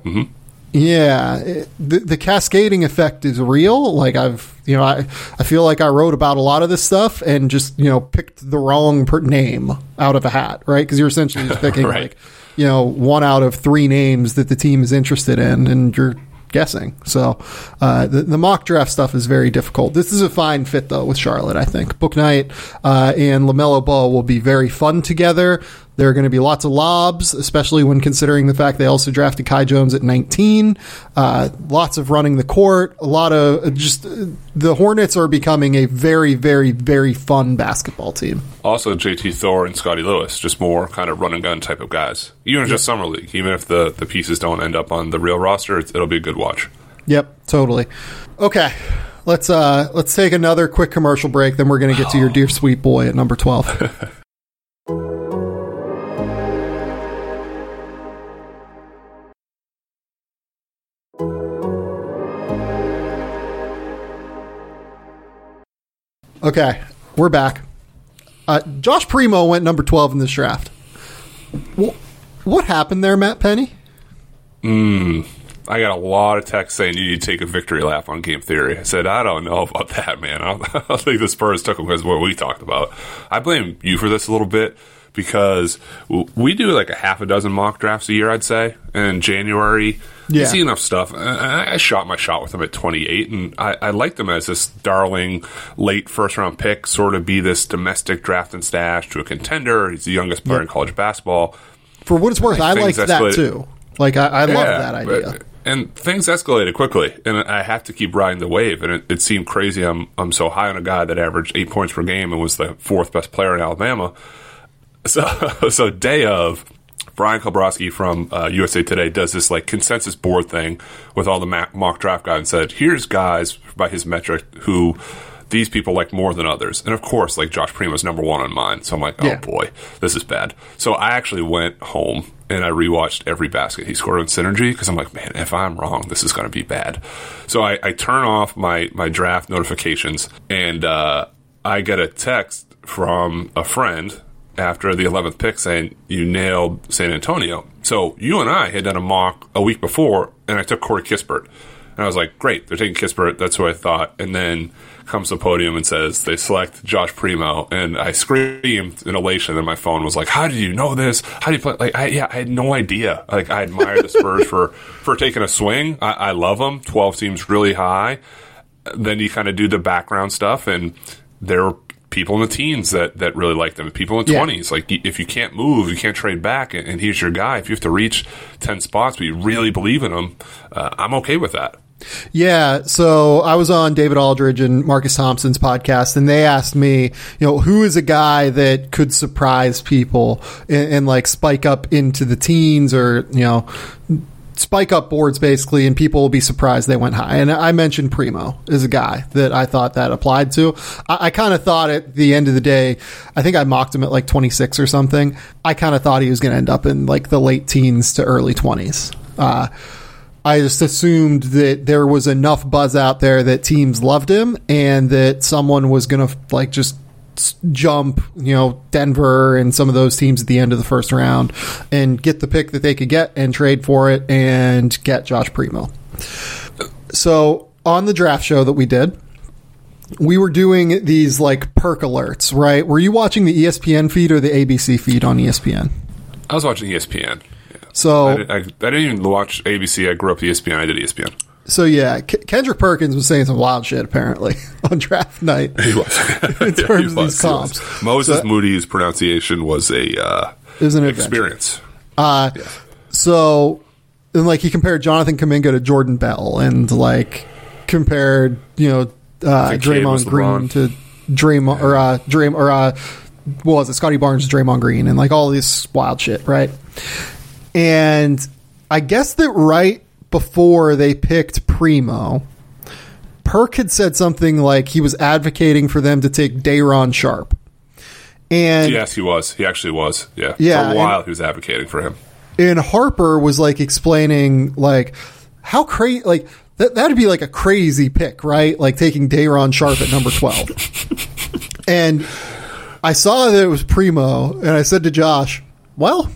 the cascading effect is real. Like, I feel like I wrote about a lot of this stuff and just, you know, picked the wrong name out of a hat, right? Because you're essentially just picking right. Like, you know, one out of three names that the team is interested in, and you're guessing. So the mock draft stuff is very difficult. This is a fine fit, though, with Charlotte, I think. Book Night and LaMelo Ball will be very fun together. There are going to be lots of lobs, especially when considering the fact they also drafted Kai Jones at 19. Lots of running the court. A lot of just the Hornets are becoming a very, very, very fun basketball team. Also, JT Thor and Scotty Lewis, just more kind of run and gun type of guys. Even if just Summer League, even if the pieces don't end up on the real roster, it'll be a good watch. Yep, totally. Okay, let's take another quick commercial break. Then we're going to get to your dear sweet boy at number 12. Okay, we're back. Josh Primo went number 12 in this draft. What happened there, Matt Penny? I got a lot of texts saying you need to take a victory lap on Game Theory. I said, I don't know about that, man. I think the Spurs took him because of what we talked about. I blame you for this a little bit because we do like a half a dozen mock drafts a year, I'd say, in January. Yeah. You see enough stuff. I shot my shot with him at 28, and I liked him as this darling late first-round pick, sort of be this domestic draft and stash to a contender. He's the youngest player in college basketball. For what it's worth, I liked that, too. Like, I love that idea. And things escalated quickly, and I have to keep riding the wave. And it seemed crazy. I'm so high on a guy that averaged 8 points per game and was the fourth best player in Alabama. So day of... Brian Kalbrowski from USA Today does this like consensus board thing with all the mock draft guys and said, here's guys by his metric who these people like more than others. And of course, like Josh Primo's number one on mine. So I'm like, boy, this is bad. So I actually went home and I rewatched every basket he scored on Synergy because I'm like, man, if I'm wrong, this is going to be bad. So I turn off my draft notifications and I get a text from a friend after the 11th pick saying, you nailed San Antonio. So you and I had done a mock a week before, and I took Corey Kispert. And I was like, great, they're taking Kispert. That's who I thought. And then comes to the podium and says, they select Josh Primo. And I screamed in elation, and my phone was like, how do you know this? How do you play? Like, I had no idea. Like, I admire the Spurs for taking a swing. I love them. 12 seems really high. Then you kind of do the background stuff, and they're people in the teens that really like them. People in the 20s. Like, if you can't move, you can't trade back, and he's your guy. If you have to reach 10 spots, but you really believe in him, I'm okay with that. Yeah, so I was on David Aldridge and Marcus Thompson's podcast, and they asked me, you know, who is a guy that could surprise people and like, spike up into the teens or, you know, spike up boards basically, and people will be surprised they went high. And I mentioned Primo is a guy that I thought that applied to. I kind of thought at the end of the day, I think I mocked him at like 26 or something. I kind of thought he was going to end up in like the late teens to early 20s. I just assumed that there was enough buzz out there that teams loved him and that someone was going to like just jump, you know, Denver and some of those teams at the end of the first round and get the pick that they could get and trade for it and get Josh Primo. So on the draft show that we did, we were doing these like perk alerts, right? Were you watching the ESPN feed or the ABC feed on ESPN? I was watching ESPN. Yeah. So I didn't even watch ABC. I grew up with ESPN. I did ESPN. So, yeah, Kendrick Perkins was saying some wild shit, apparently, on draft night. He was. In terms yeah, he of was, these comps. Moses Moody's pronunciation was an experience. Yeah. So, and, like, he compared Jonathan Kuminga to Jordan Bell and, like, compared, you know, Draymond Green to Draymond, or, Scottie Barnes to Draymond Green and, like, all this wild shit, right? And I guess that right before they picked Primo, Perk had said something like he was advocating for them to take Day'Ron Sharp. And yes, he was. He actually was. Yeah. For a while, he was advocating for him. And Harper was like explaining like how crazy, like that'd be like a crazy pick, right? Like taking Day'Ron Sharp at number 12. And I saw that it was Primo, and I said to Josh, well,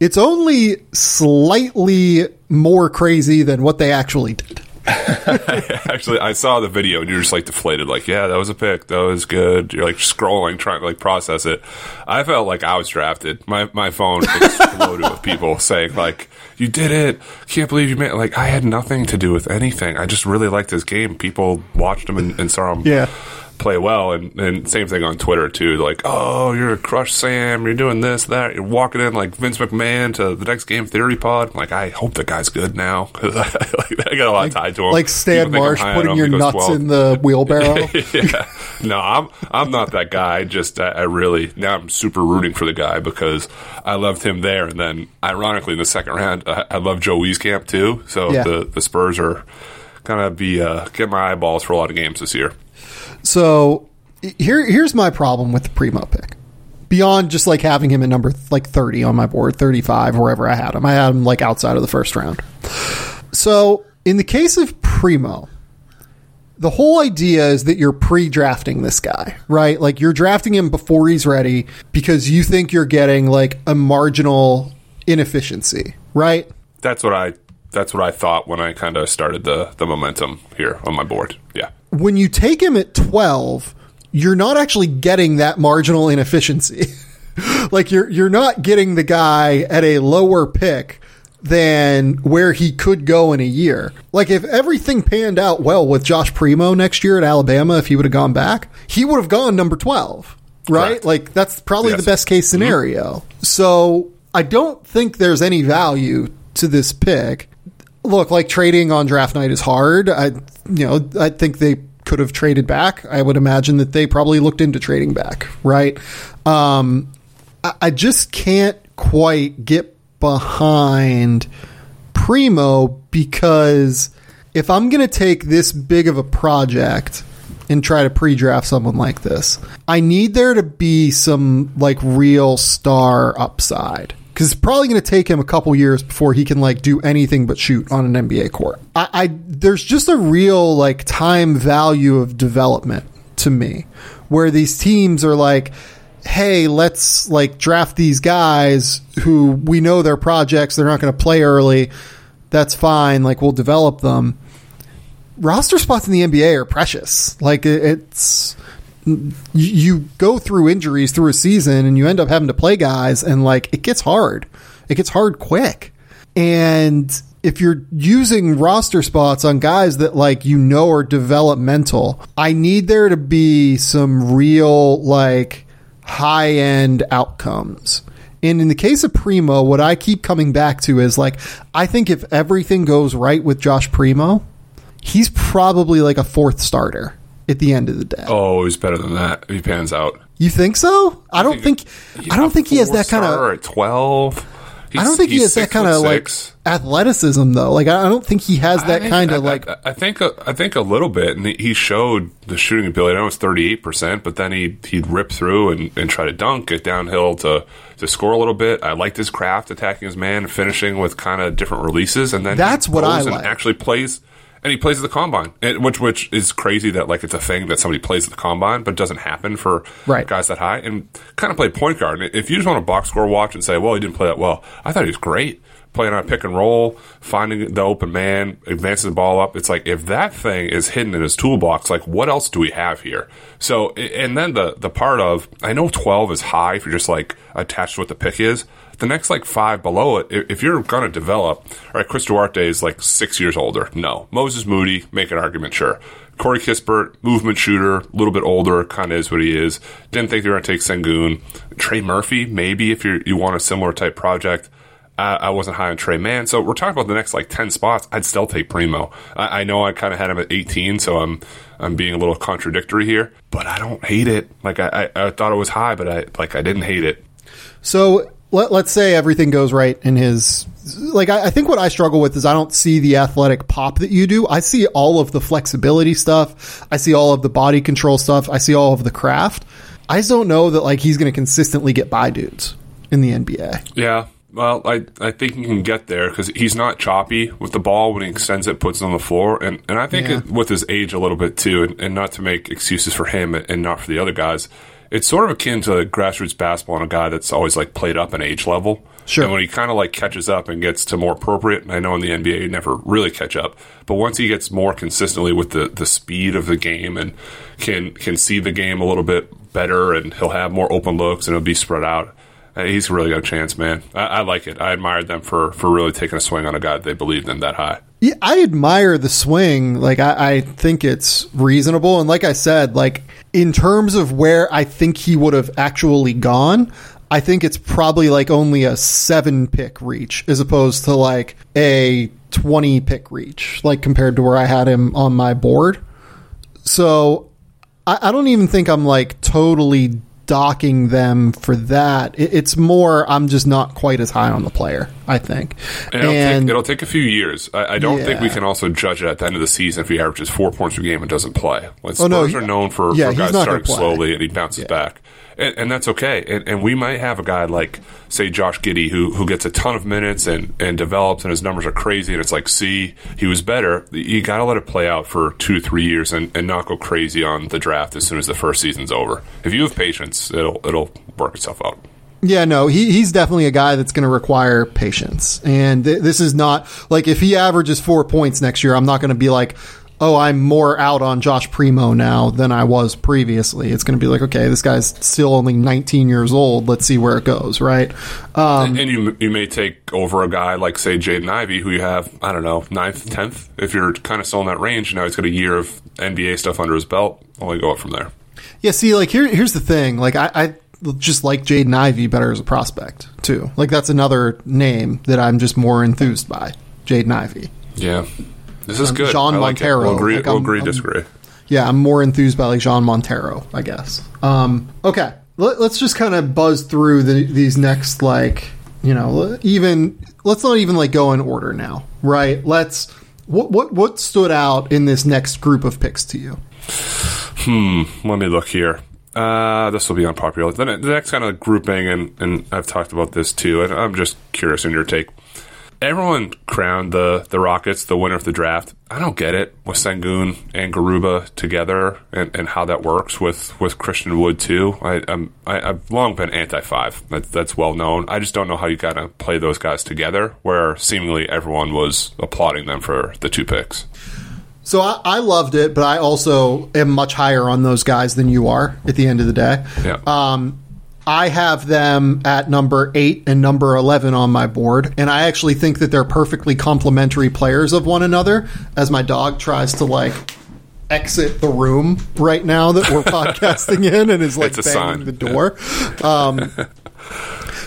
it's only slightly more crazy than what they actually did. Actually, I saw the video and you're just like deflated, like, yeah, that was a pick. That was good. You're like scrolling, trying to like process it. I felt like I was drafted. My phone exploded with people saying like, you did it. Can't believe you made it. Like, I had nothing to do with anything. I just really liked this game. People watched him and saw him. Yeah. Play well, and same thing on Twitter too, like, oh, you're a crush, Sam, you're doing this, that, you're walking in like Vince McMahon to the Next Game Theory pod. I'm like, I hope the guy's good now. I got a lot tied to him, like Stan Marsh putting your nuts 12. In the wheelbarrow. Yeah. No, I'm not that guy. Just I really now I'm super rooting for the guy because I loved him there, and then ironically in the second round I love Joe Wieskamp too, so yeah. The Spurs are gonna be getting my eyeballs for a lot of games this year. So here's my problem with the Primo pick. Beyond just like having him at number like 30 on my board, 35, wherever I had him. I had him like outside of the first round. So in the case of Primo, the whole idea is that you're pre-drafting this guy, right? Like you're drafting him before he's ready because you think you're getting like a marginal inefficiency, right? That's what I thought when I kind of started the momentum here on my board. Yeah. When you take him at 12, you're not actually getting that marginal inefficiency. Like you're not getting the guy at a lower pick than where he could go in a year. Like if everything panned out well with Josh Primo next year at Alabama, if he would have gone back, he would have gone number 12, right? Correct. Like that's probably the best case scenario. Mm-hmm. So I don't think there's any value to this pick. Look, like trading on draft night is hard. I think they could have traded back. I would imagine that they probably looked into trading back, right? I just can't quite get behind Primo because if I'm going to take this big of a project and try to pre-draft someone like this, I need there to be some like real star upside. Because it's probably going to take him a couple years before he can like do anything but shoot on an NBA court. There's just a real like time value of development to me where these teams are like, hey, let's like draft these guys who we know their projects. They're not going to play early. That's fine. Like we'll develop them. Roster spots in the NBA are precious. Like it's... you go through injuries through a season and you end up having to play guys and like it gets hard. It gets hard quick. And if you're using roster spots on guys that like you know are developmental, I need there to be some real like high-end outcomes. And in the case of Primo, what I keep coming back to is like I think if everything goes right with Josh Primo, he's probably like a fourth starter at the end of the day. Oh, he's better than that. He pans out. You think so? I don't think he has that kind of at 12. I don't think he has that kind of like athleticism though. Like I don't think he has that kind of like. I think a little bit, and he showed the shooting ability. I know it's 38%, but then he'd rip through and try to dunk it downhill to score a little bit. I liked his craft, attacking his man, finishing with kind of different releases, and then that's what I like. Actually plays. And he plays at the Combine, which is crazy that like it's a thing that somebody plays at the Combine, but it doesn't happen for guys that high. And kind of play point guard. If you just want a box score watch and say, well, he didn't play that well, I thought he was great. Playing on a pick and roll, finding the open man, advancing the ball up. It's like if that thing is hidden in his toolbox, like what else do we have here? So, and then the part of, I know 12 is high if you're just like attached to what the pick is. The next, like, 5 below it, if you're going to develop, all right, Chris Duarte is, like, 6 years older. No. Moses Moody, make an argument, sure. Corey Kispert, movement shooter, a little bit older, kind of is what he is. Didn't think they were going to take Şengün. Trey Murphy, maybe, if you want a similar type project. I wasn't high on Trey Mann. So we're talking about the next, like, 10 spots. I'd still take Primo. I know I kind of had him at 18, so I'm being a little contradictory here. But I don't hate it. Like, I thought it was high, but I didn't hate it. So... Let's say everything goes right in his – like I think what I struggle with is I don't see the athletic pop that you do. I see all of the flexibility stuff. I see all of the body control stuff. I see all of the craft. I just don't know that like he's going to consistently get by dudes in the NBA. Yeah. Well, I think he can get there because he's not choppy with the ball. When he extends it, puts it on the floor. And I think with his age a little bit too, and not to make excuses for him and not for the other guys – it's sort of akin to grassroots basketball and a guy that's always like played up an age level. Sure. And when he kind of like catches up and gets to more appropriate, and I know in the NBA you never really catch up, but once he gets more consistently with the speed of the game and can see the game a little bit better, and he'll have more open looks and it'll be spread out, he's really got a chance, man. I like it. I admired them for really taking a swing on a guy that they believed in that high. Yeah, I admire the swing. Like I think it's reasonable, and like I said, like in terms of where I think he would have actually gone, I think it's probably like only a 7 pick reach as opposed to like a 20 pick reach, like compared to where I had him on my board. So I don't even think I'm like totally docking them for that. It's more I'm just not quite as high on the player, I think. It'll take a few years. I don't think we can also judge it at the end of the season if he averages 4 points per game and doesn't play. Like Spurs are known for guys starting slowly and he bounces back. And that's okay. And we might have a guy like, say, Josh Giddey, who gets a ton of minutes and develops, and his numbers are crazy, and it's like, see, he was better. You got to let it play out for 2 to 3 years and not go crazy on the draft as soon as the first season's over. If you have patience, it'll work itself out. Yeah, no, he's definitely a guy that's going to require patience. And this is not – like, if he averages 4 points next year, I'm not going to be like – oh, I'm more out on Josh Primo now than I was previously. It's going to be like, okay, this guy's still only 19 years old. Let's see where it goes, right? And you may take over a guy like, say, Jaden Ivey, who you have, I don't know, 9th, 10th. If you're kind of still in that range, now he's got a year of NBA stuff under his belt. Only go up from there. Yeah, see, like here's the thing. Like I just like Jaden Ivey better as a prospect, too. Like that's another name that I'm just more enthused by, Jaden Ivey. Yeah. This is good. Jean Montero. Like we'll agree disagree. Yeah, I'm more enthused by like Jean Montero, I guess. Okay, let's just kind of buzz through these next, like, you know, even let's not even like go in order now, right? Let's what stood out in this next group of picks to you? Let me look here. This will be unpopular. The next kind of grouping, and I've talked about this too, and I'm just curious in your take. Everyone crowned the Rockets the winner of the draft. I don't get it with Şengün and Garuba together and how that works with Christian Wood too. I've long been anti-5. That's well known. I just don't know how you gotta play those guys together where seemingly everyone was applauding them for the 2 picks. So I loved it, but I also am much higher on those guys than you are at the end of the day. Yeah. I have them at number 8 and number 11 on my board, and I actually think that they're perfectly complementary players of one another, as my dog tries to, like, exit the room right now that we're podcasting in and is, like, banging the door.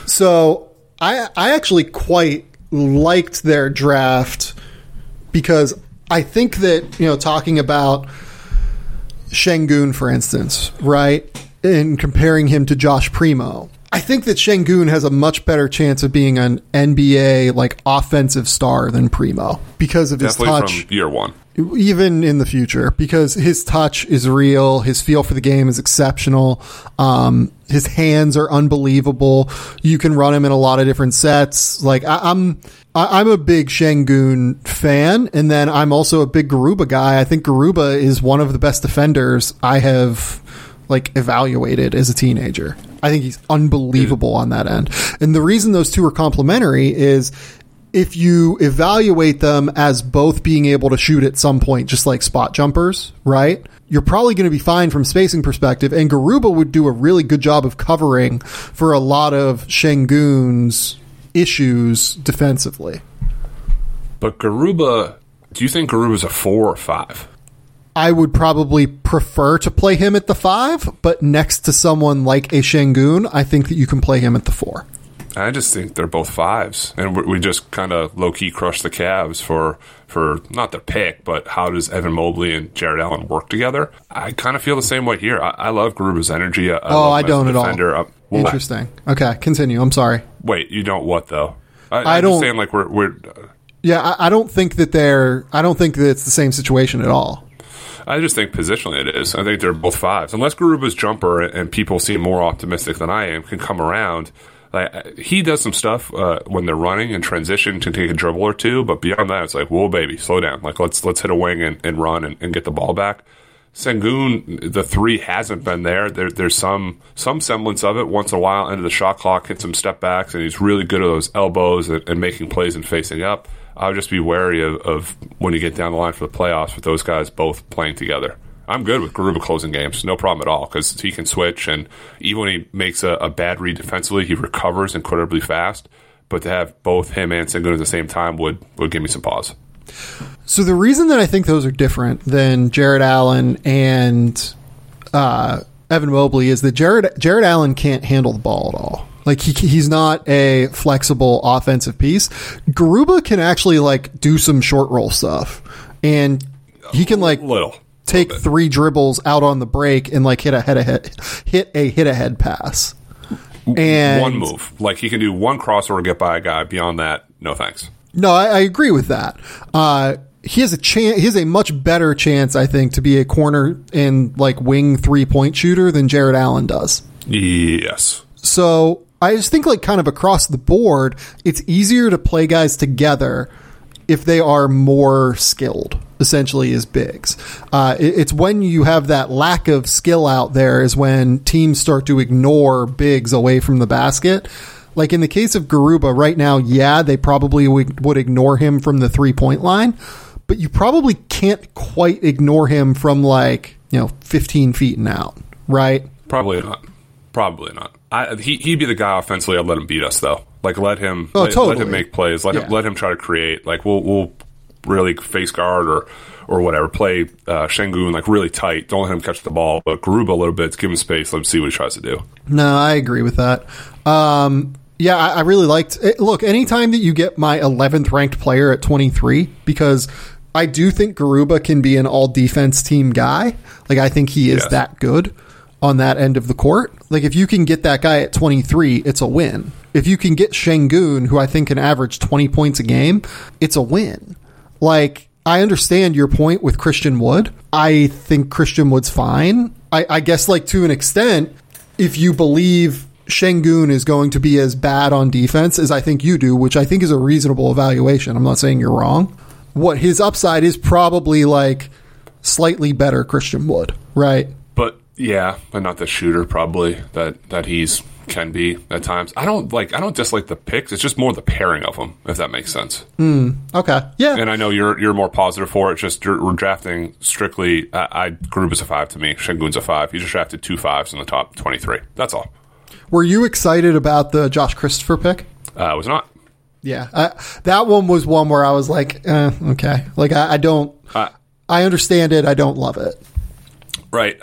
So I actually quite liked their draft because I think that, you know, talking about Şengün, for instance, right? In comparing him to Josh Primo, I think that Şengün has a much better chance of being an NBA like offensive star than Primo because of his touch from year one, even in the future, because his touch is real. His feel for the game is exceptional. His hands are unbelievable. You can run him in a lot of different sets. Like I'm a big Şengün fan, and then I'm also a big Garuba guy. I think Garuba is one of the best defenders I have like evaluated as a teenager. I think he's unbelievable on that end. And the reason those two are complementary is if you evaluate them as both being able to shoot at some point, just like spot jumpers, right? You're probably going to be fine from spacing perspective. And Garuba would do a really good job of covering for a lot of Şengün's issues defensively. But Garuba, do you think Garuba's a 4 or 5? I would probably prefer to play him at the 5, but next to someone like a Şengün, I think that you can play him at the 4. I just think they're both 5s, and we just kind of low-key crushed the Cavs for not the pick, but how does Evan Mobley and Jared Allen work together? I kind of feel the same way here. I love Garuba's energy. I don't at all. Well, interesting. Okay, continue. I'm sorry. Wait, you don't what, though? I don't. I'm just saying, like, we're yeah, I don't think that they're... I don't think that it's the same situation at all. I just think positionally it is. I think they're both 5s. Unless Garuba's jumper, and people seem more optimistic than I am, can come around. Like, he does some stuff when they're running and transition to take a dribble or two, but beyond that, it's like, whoa, baby, slow down. Like, let's hit a wing and run and get the ball back. Şengün, the 3 hasn't been there. There's some semblance of it once in a while. End of the shot clock, hit some step backs, and he's really good at those elbows and making plays and facing up. I would just be wary of when you get down the line for the playoffs with those guys both playing together. I'm good with Garuba closing games, no problem at all, because he can switch, and even when he makes a bad read defensively, he recovers incredibly fast. But to have both him and Şengün at the same time would give me some pause. So the reason that I think those are different than Jared Allen and Evan Mobley is that Jared Allen can't handle the ball at all. Like, he's not a flexible offensive piece. Garuba can actually, like, do some short roll stuff. And he can, like, take 3 dribbles out on the break and, like, hit a hit-ahead pass. And one move. Like, he can do one crossover, get by a guy. Beyond that, no thanks. No, I agree with that. He has a chance. He has a much better chance, I think, to be a corner and, like, wing three-point shooter than Jared Allen does. Yes. So... I just think, like, kind of across the board, it's easier to play guys together if they are more skilled, essentially, as bigs. It's when you have that lack of skill out there is when teams start to ignore bigs away from the basket. Like, in the case of Garuba right now, yeah, they probably would ignore him from the three-point line, but you probably can't quite ignore him from, like, you know, 15 feet and out, right? Probably not. He'd be the guy offensively. I'd let him beat us, though. Like, let him make plays. Let him try to create. Like, we'll really face guard or whatever. Play Şengün, like, really tight. Don't let him catch the ball. But Garuba a little bit. Give him space. Let him see what he tries to do. No, I agree with that. Yeah, I really liked it. Look, anytime that you get my 11th ranked player at 23, because I do think Garuba can be an all defense team guy. Like, I think he is that good on that end of the court. Like, if you can get that guy at 23, it's a win. If you can get Şengün, who I think can average 20 points a game, it's a win. Like, I understand your point with Christian Wood. I think Christian Wood's fine. I guess, like, to an extent, if you believe Şengün is going to be as bad on defense as I think you do, which I think is a reasonable evaluation. I'm not saying you're wrong. What his upside is probably, like, slightly better Christian Wood, right? Yeah, but not the shooter probably that he's can be at times. I don't dislike the picks. It's just more the pairing of them, if that makes sense. Okay, yeah. And I know you're more positive for it. Just we're drafting strictly. Garuba's a 5 to me. Şengün's a 5. You just drafted 2 5s in the top 23. That's all. Were you excited about the Josh Christopher pick? I was not. Yeah, that one was one where I was like, okay, like I don't. I understand it. I don't love it. Right.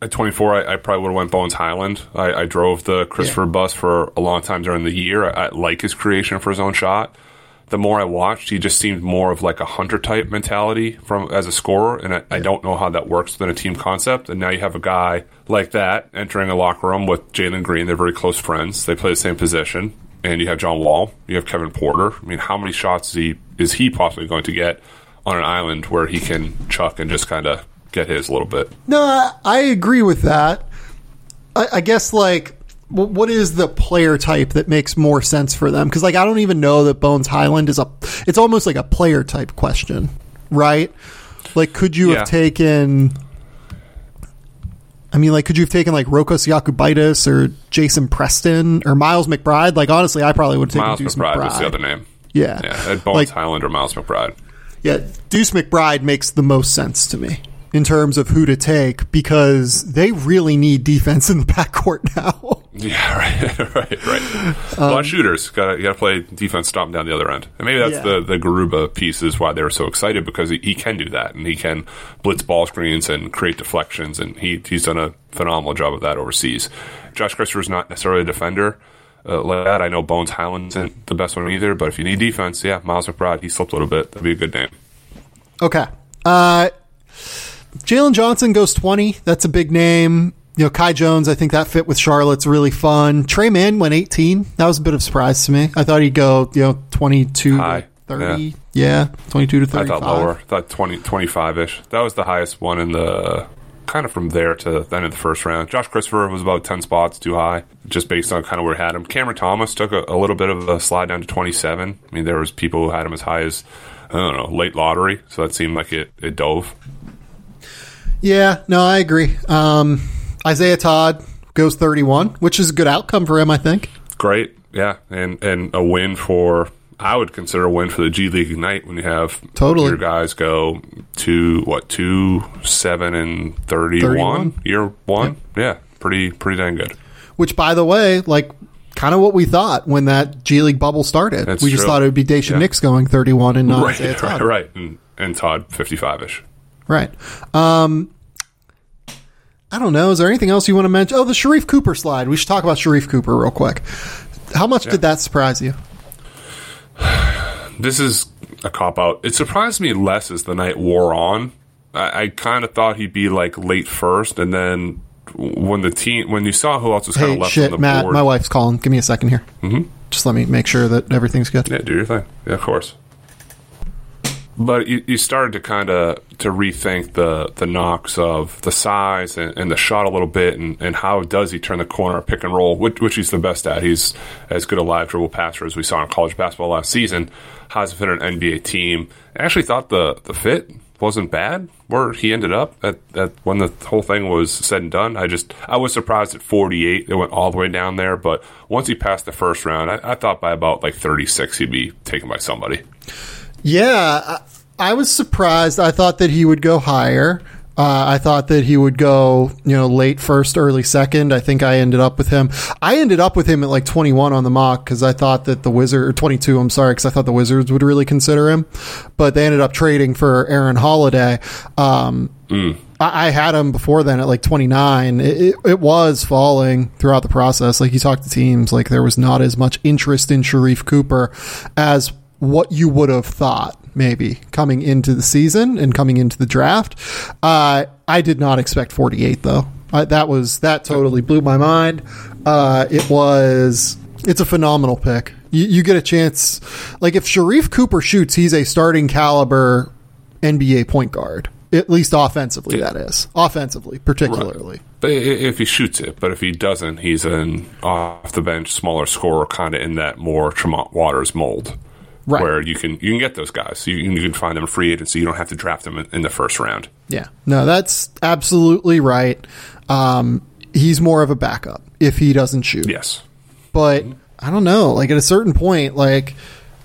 At 24, I probably would have went Bones Highland. I drove the Christopher bus for a long time during the year. I like his creation for his own shot. the more I watched, he just seemed more of like a Hunter type mentality from as a scorer, and I don't know how that works within a team concept. And now you have a guy like that entering a locker room with Jalen Green. They're very close friends. They play the same position. And you have John Wall. You have Kevin Porter. I mean, how many shots is he possibly going to get on an island where he can chuck and just kind of get his a little bit? No, I agree with that. I guess, like, what is the player type that makes more sense for them? Because, like, I don't even know that Bones Highland is it's almost like a player type question, right? Like, could you have taken like Rokos Jakubaitis or Jason Preston or Miles McBride? Like, honestly, I probably would have taken Deuce McBride. Miles McBride was the other name. Yeah. Bones Highland or Miles McBride. Yeah, Deuce McBride makes the most sense to me in terms of who to take, because they really need defense in the backcourt now. Yeah, right. A lot of shooters. You got to play defense, stop them down the other end. And maybe that's the Garuba piece is why they were so excited, because he can do that, and he can blitz ball screens and create deflections, and he's done a phenomenal job of that overseas. Josh Christopher is not necessarily a defender like that. I know Bones Highland isn't the best one either, but if you need defense, Miles McBride, he slipped a little bit. That'd be a good name. Okay. Jalen Johnson goes 20. That's a big name. You know, Kai Jones, I think that fit with Charlotte's really fun. Trey Mann went 18. That was a bit of a surprise to me. I thought he'd go, 22 high. 30. Yeah, 22 to 35. I thought lower. I thought 20, 25-ish. That was the highest one in the kind of from there to the end of the first round. Josh Christopher was about 10 spots too high, just based on kind of where he had him. Cameron Thomas took a little bit of a slide down to 27. I mean, there was people who had him as high as, I don't know, late lottery. So that seemed like it dove. Yeah, no, I agree. Isaiah Todd goes 31, which is a good outcome for him, I think. Great, yeah. And a win for, I would consider a win for the G League Ignite when you have your guys go to, 2, 7, and 31? Year one? Yeah, pretty dang good. Which, by the way, like, kind of what we thought when that G League bubble started. That's we just true. Thought it would be Dacian Nix going 31 and not Isaiah Todd. Right. And Todd 55-ish. Right. I don't know. Is there anything else you want to mention? Oh, the Sharif Cooper slide. We should talk about Sharif Cooper real quick. How much did that surprise you? This is a cop-out. It surprised me less as the night wore on. I kind of thought he'd be like late first, and then when you saw who else was kind of left on the Matt, board. My wife's calling. Give me a second here. Mm-hmm. Just let me make sure that everything's good. Yeah, do your thing. Yeah, of course. But you started to kind of to rethink the knocks of the size and the shot a little bit, and how does he turn the corner pick and roll, which he's the best at. He's as good a live dribble passer as we saw in college basketball last season. How does it fit an NBA team? I actually thought the fit wasn't bad where he ended up at when the whole thing was said and done. I was surprised at 48. It went all the way down there. But once he passed the first round, I thought by about like 36 he'd be taken by somebody. Yeah, I was surprised. I thought that he would go higher. I thought that he would go, late first, early second. I think I ended up with him. I ended up with him at like 21 on the mock because I thought that the Wizards, or 22, I'm sorry, because I thought the Wizards would really consider him. But they ended up trading for Aaron Holiday. I had him before then at like 29. It was falling throughout the process. Like, you talked to teams, like there was not as much interest in Sharif Cooper as what you would have thought maybe coming into the season and coming into the draft. I did not expect 48 though. That totally blew my mind. It's a phenomenal pick. You get a chance. Like, if Sharif Cooper shoots, he's a starting caliber NBA point guard. At least offensively, that is. Offensively, particularly. Right. But if he shoots it, but if he doesn't, he's an off-the-bench, smaller scorer, kind of in that more Tremont Waters mold. Right. Where you can get those guys. You can find them in free agency. You don't have to draft them in the first round. Yeah. No, that's absolutely right. He's more of a backup if he doesn't shoot. Yes. But I don't know. Like, at a certain point, like,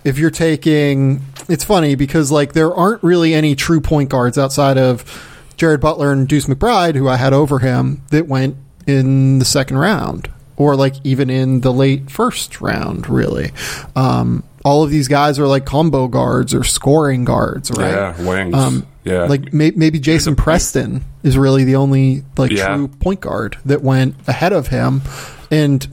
if you're taking – it's funny because, like, there aren't really any true point guards outside of Jared Butler and Deuce McBride, who I had over him, that went in the second round or, like, even in the late first round, really. All of these guys are like combo guards or scoring guards, right? Yeah, wings. Like maybe Jason Preston is really the only true point guard that went ahead of him, and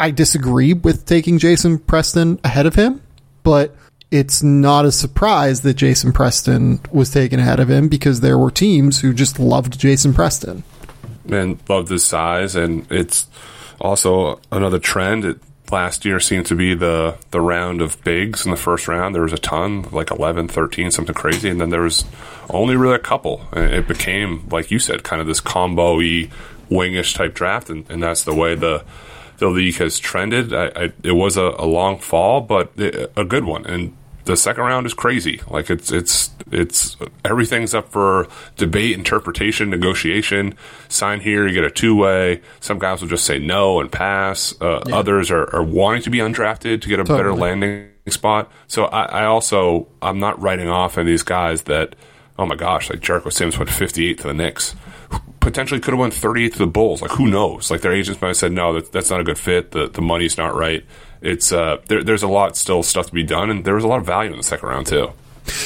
I disagree with taking Jason Preston ahead of him, but it's not a surprise that Jason Preston was taken ahead of him, because there were teams who just loved Jason Preston and loved his size. And it's also another trend. Last year seemed to be the round of bigs. In the first round, there was a ton, like 11, 13, something crazy. And then there was only really a couple. And it became, like you said, kind of this combo-y, wingish type draft. And that's the way the league has trended. It was a long fall, but a good one. And the second round is crazy. Like it's everything's up for debate, interpretation, negotiation. Sign here, you get a two-way. Some guys will just say no and pass. Yeah. Others are wanting to be undrafted to get a better landing spot. So I'm not writing off any of these guys that, oh my gosh, like Jericho Sims went 58 to the Knicks. Potentially could have went 38 to the Bulls. Like, who knows? Like, their agents might have said, no, that's not a good fit. The money's not right. It's there's a lot still stuff to be done, and there was a lot of value in the second round too.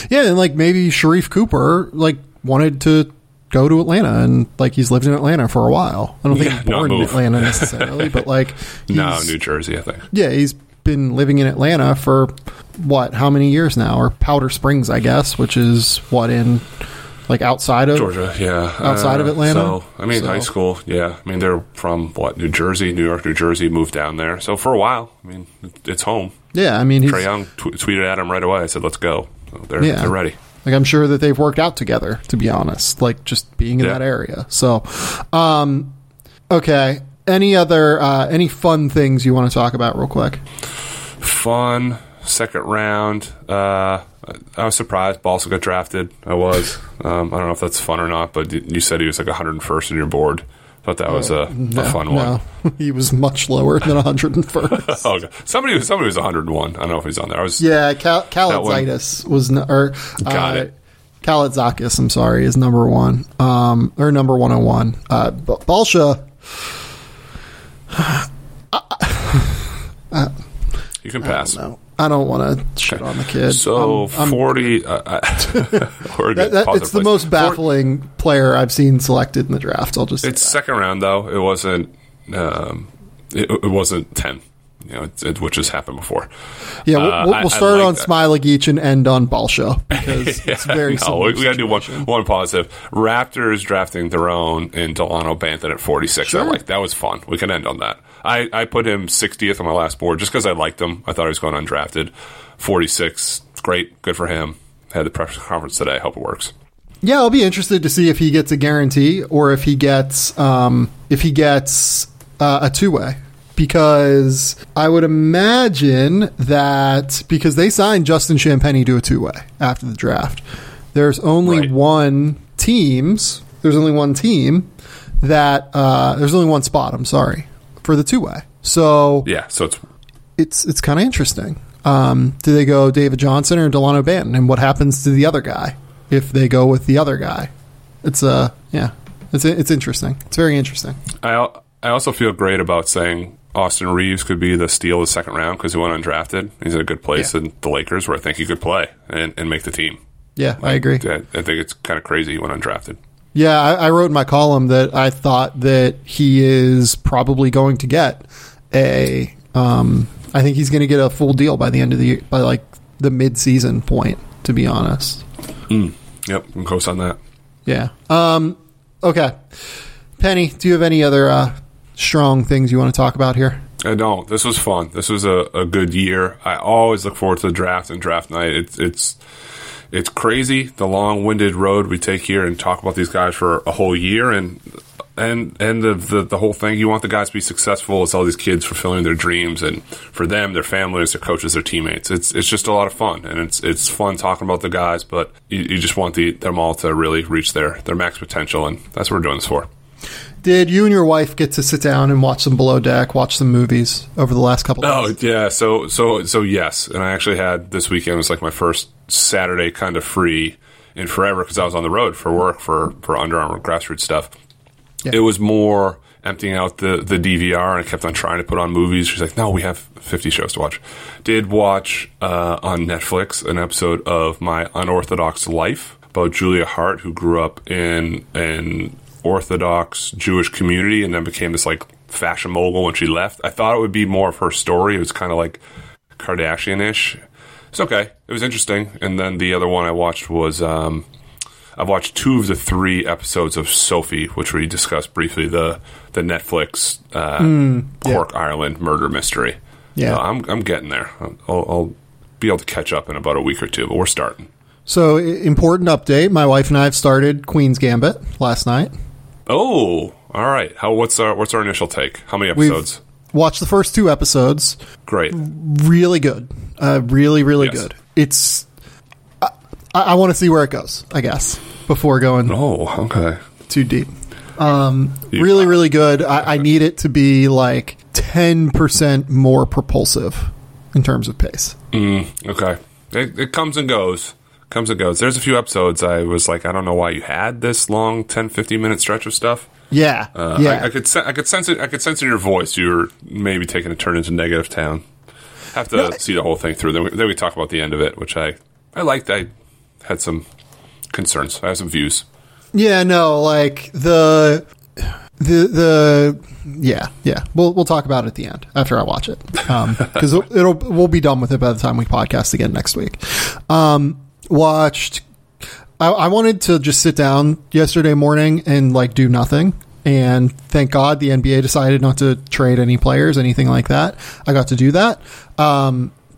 Yeah, and like maybe Sharif Cooper like wanted to go to Atlanta, and like he's lived in Atlanta for a while. I don't think he's born in Atlanta necessarily, but like New Jersey, I think. Yeah, he's been living in Atlanta for how many years now? Or Powder Springs, I guess, which is in like outside of Georgia, yeah, outside of Atlanta. So high school, yeah. I mean, they're from New York, New Jersey, moved down there. So for a while, I mean, it's home. Yeah, I mean, Trae Young tweeted at him right away. I said, "Let's go." So they're ready. Like, I'm sure that they've worked out together. To be honest, like just being in that area. So, okay. Any other any fun things you want to talk about real quick? Fun second round. I was surprised Balsa got drafted. I was. I don't know if that's fun or not, but you said he was like 101st in your board. I thought that was a fun one. No. He was much lower than 101st. Oh, God. Somebody was 101. I don't know if he's on there. Kalidzitis was got it. Kalidzakis, I'm sorry, is number one or number 101. Balsa. You can pass. I don't want to shit on the kid. So I'm 40. It's the most baffling player I've seen selected in the draft. I'll just. It's second round though. It wasn't. It wasn't 10. You know, which has happened before. Yeah, we'll start on Smailagić and end on Balsha because it's very. We got to do one positive. Raptors drafting their own in Delano Banton at 46. Sure. That was fun. We can end on that. I put him 60th on my last board just because I liked him. I thought he was going undrafted. 46, great, good for him. Had the press conference today. Hope it works. Yeah, I'll be interested to see if he gets a guarantee or if he gets a two-way, because I would imagine that because they signed Justin Champagny to a two-way after the draft. There's only one team that there's only one spot. I'm sorry. For the two-way. So yeah, so it's kind of interesting. Do they go David Johnson or Delano Banton, and what happens to the other guy if they go with the other guy? It's interesting. It's very interesting. I also feel great about saying Austin Reeves could be the steal of the second round because he went undrafted. He's in a good place in the Lakers where I think he could play and make the team. Yeah, I agree. I think it's kind of crazy he went undrafted. Yeah, I wrote in my column that I thought that he is probably going to get I think he's going to get a full deal by the end of the year, by like the mid-season point, to be honest. Yep, I'm close on that. Yeah. Okay. Penny, do you have any other strong things you want to talk about here? I don't. This was fun. This was a good year. I always look forward to the draft and draft night. It's crazy, the long-winded road we take here and talk about these guys for a whole year, and the whole thing. You want the guys to be successful. It's all these kids fulfilling their dreams, and for them, their families, their coaches, their teammates. It's just a lot of fun, and it's fun talking about the guys, but you just want them all to really reach their max potential, and that's what we're doing this for. Did you and your wife get to sit down and watch some Below Deck, watch some movies over the last couple of days? Oh, yeah. So yes. And I actually had this weekend was like my first Saturday kind of free in forever because I was on the road for work for Under Armour grassroots stuff. Yeah. It was more emptying out the DVR, and I kept on trying to put on movies. She's like, no, we have 50 shows to watch. Did watch on Netflix an episode of My Unorthodox Life about Julia Hart, who grew up in Orthodox Jewish community and then became this like fashion mogul when she left. I thought it would be more of her story. It was kind of like Kardashian-ish. it's okay. It was interesting. And then the other one I watched was I've watched 2 of the 3 episodes of Sophie, which we discussed briefly, the Netflix Cork Ireland murder mystery. Yeah, I'm getting there. I'll be able to catch up in about a week or two, but we're starting. So, important update. My wife and I have started Queen's Gambit last night. Oh, all right. What's our initial take? How many episodes? We've watched the first 2 episodes. Great. Really good. Really, really good. It's... I want to see where it goes, I guess, before going too deep. Really, really good. I need it to be like 10% more propulsive in terms of pace. Okay. It comes and goes. There's a few episodes I was like, I don't know why you had this long 10, 15-minute stretch of stuff. Yeah. I could sense in your voice you were maybe taking a turn into negative town. Have to see the whole thing through. Then we talk about the end of it, which I liked. I had some concerns. I have some views. Yeah, no, like the We'll talk about it at the end after I watch it, because we'll be done with it by the time we podcast again next week. I wanted to just sit down yesterday morning and like do nothing, and thank God the NBA decided not to trade any players, anything like that. I got to do that.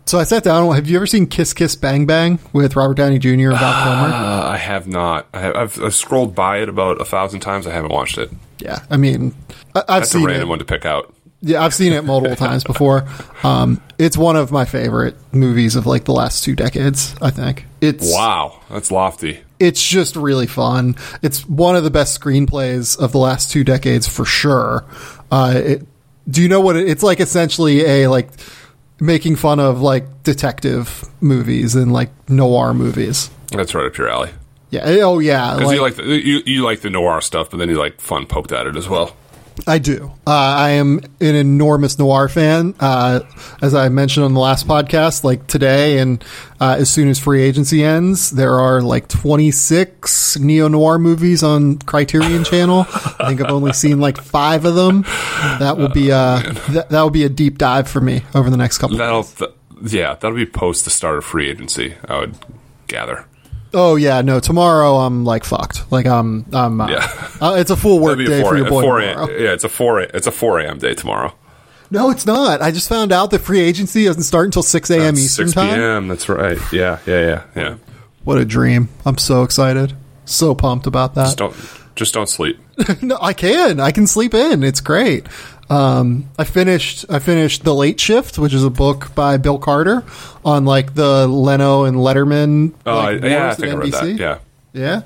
So I sat down. Have you ever seen Kiss Kiss Bang Bang with Robert Downey Jr. and Val Kilmer? I have not. I've scrolled by it about 1,000 times. I haven't watched it. Yeah, I mean, I've seen it. That's a random one to pick out. Yeah, I've seen it multiple times before. It's one of my favorite movies of like the last 2 decades, I think. Wow, that's lofty. It's just really fun. It's one of the best screenplays of the last 2 decades for sure. Do you know what it's like? Essentially, making fun of like detective movies and like noir movies. That's right up your alley. Yeah. Oh yeah. Because you like the noir stuff, but then you like fun poked at it as well. I do. I am an enormous noir fan. As I mentioned on the last podcast, like today and as soon as free agency ends, there are like 26 neo-noir movies on Criterion Channel. I think I've only seen like 5 of them. That will be that will be a deep dive for me over the next couple of years. That'll be post the start of free agency, I would gather. Oh yeah, no. Tomorrow I'm like fucked. Like it's a full work day for your boy. It's a 4 a.m. day tomorrow. No, it's not. I just found out that free agency doesn't start until 6 a.m. Eastern time. 6 p.m. That's right. Yeah. What a dream! I'm so excited, so pumped about that. Just don't sleep. No, I can sleep in. It's great. I finished The Late Shift, which is a book by Bill Carter on like the Leno and Letterman. I think I read that. Yeah.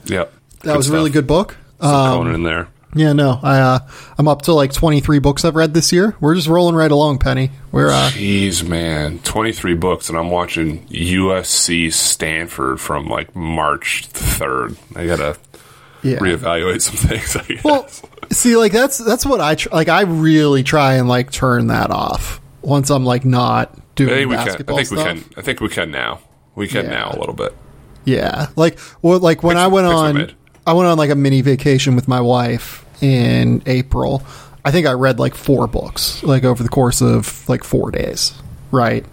That was a really good book. Some Conan in there. Yeah, no, I'm up to like 23 books I've read this year. We're just rolling right along, Penny. We're jeez, man, 23 books, and I'm watching USC Stanford from like March 3rd. I gotta reevaluate some things, I guess. Well, see, like that's what I really try and like turn that off once I'm like not doing basketball stuff. I think we can now a little bit. Yeah, like when I went on like a mini vacation with my wife in April. I think I read like 4 books like over the course of like 4 days, right?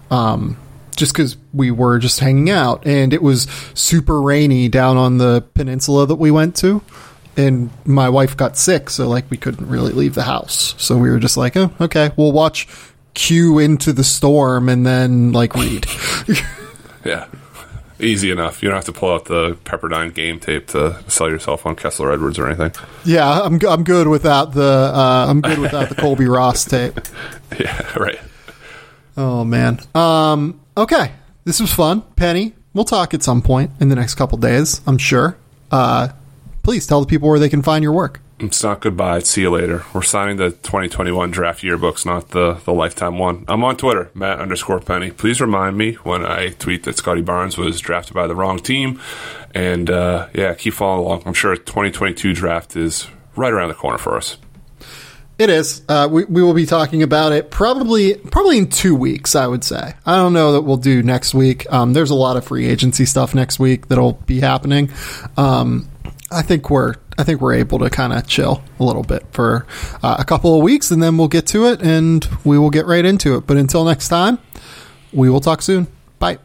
Just because we were just hanging out, and it was super rainy down on the peninsula that we went to, and my wife got sick, so like we couldn't really leave the house. So we were just like, oh, okay, we'll watch Q Into the Storm and then like read. Yeah, easy enough. You don't have to pull out the Pepperdine game tape to sell yourself on Kessler Edwards or anything. Yeah, I'm good without the Colby Ross tape. Yeah, right. Oh man. Okay, this was fun, Penny. We'll talk at some point in the next couple days, I'm sure. Please tell the people where they can find your work. It's not goodbye. It's see you later. We're signing the 2021 draft yearbooks, not the lifetime one. I'm on Twitter, @Matt_Penny. Please remind me when I tweet that Scottie Barnes was drafted by the wrong team. And keep following along. I'm sure 2022 draft is right around the corner for us. It is. We will be talking about it probably in 2 weeks, I would say. I don't know that we'll do next week. There's a lot of free agency stuff next week that'll be happening. I think we're able to kind of chill a little bit for a couple of weeks, and then we'll get to it, and we will get right into it. But until next time, we will talk soon. Bye.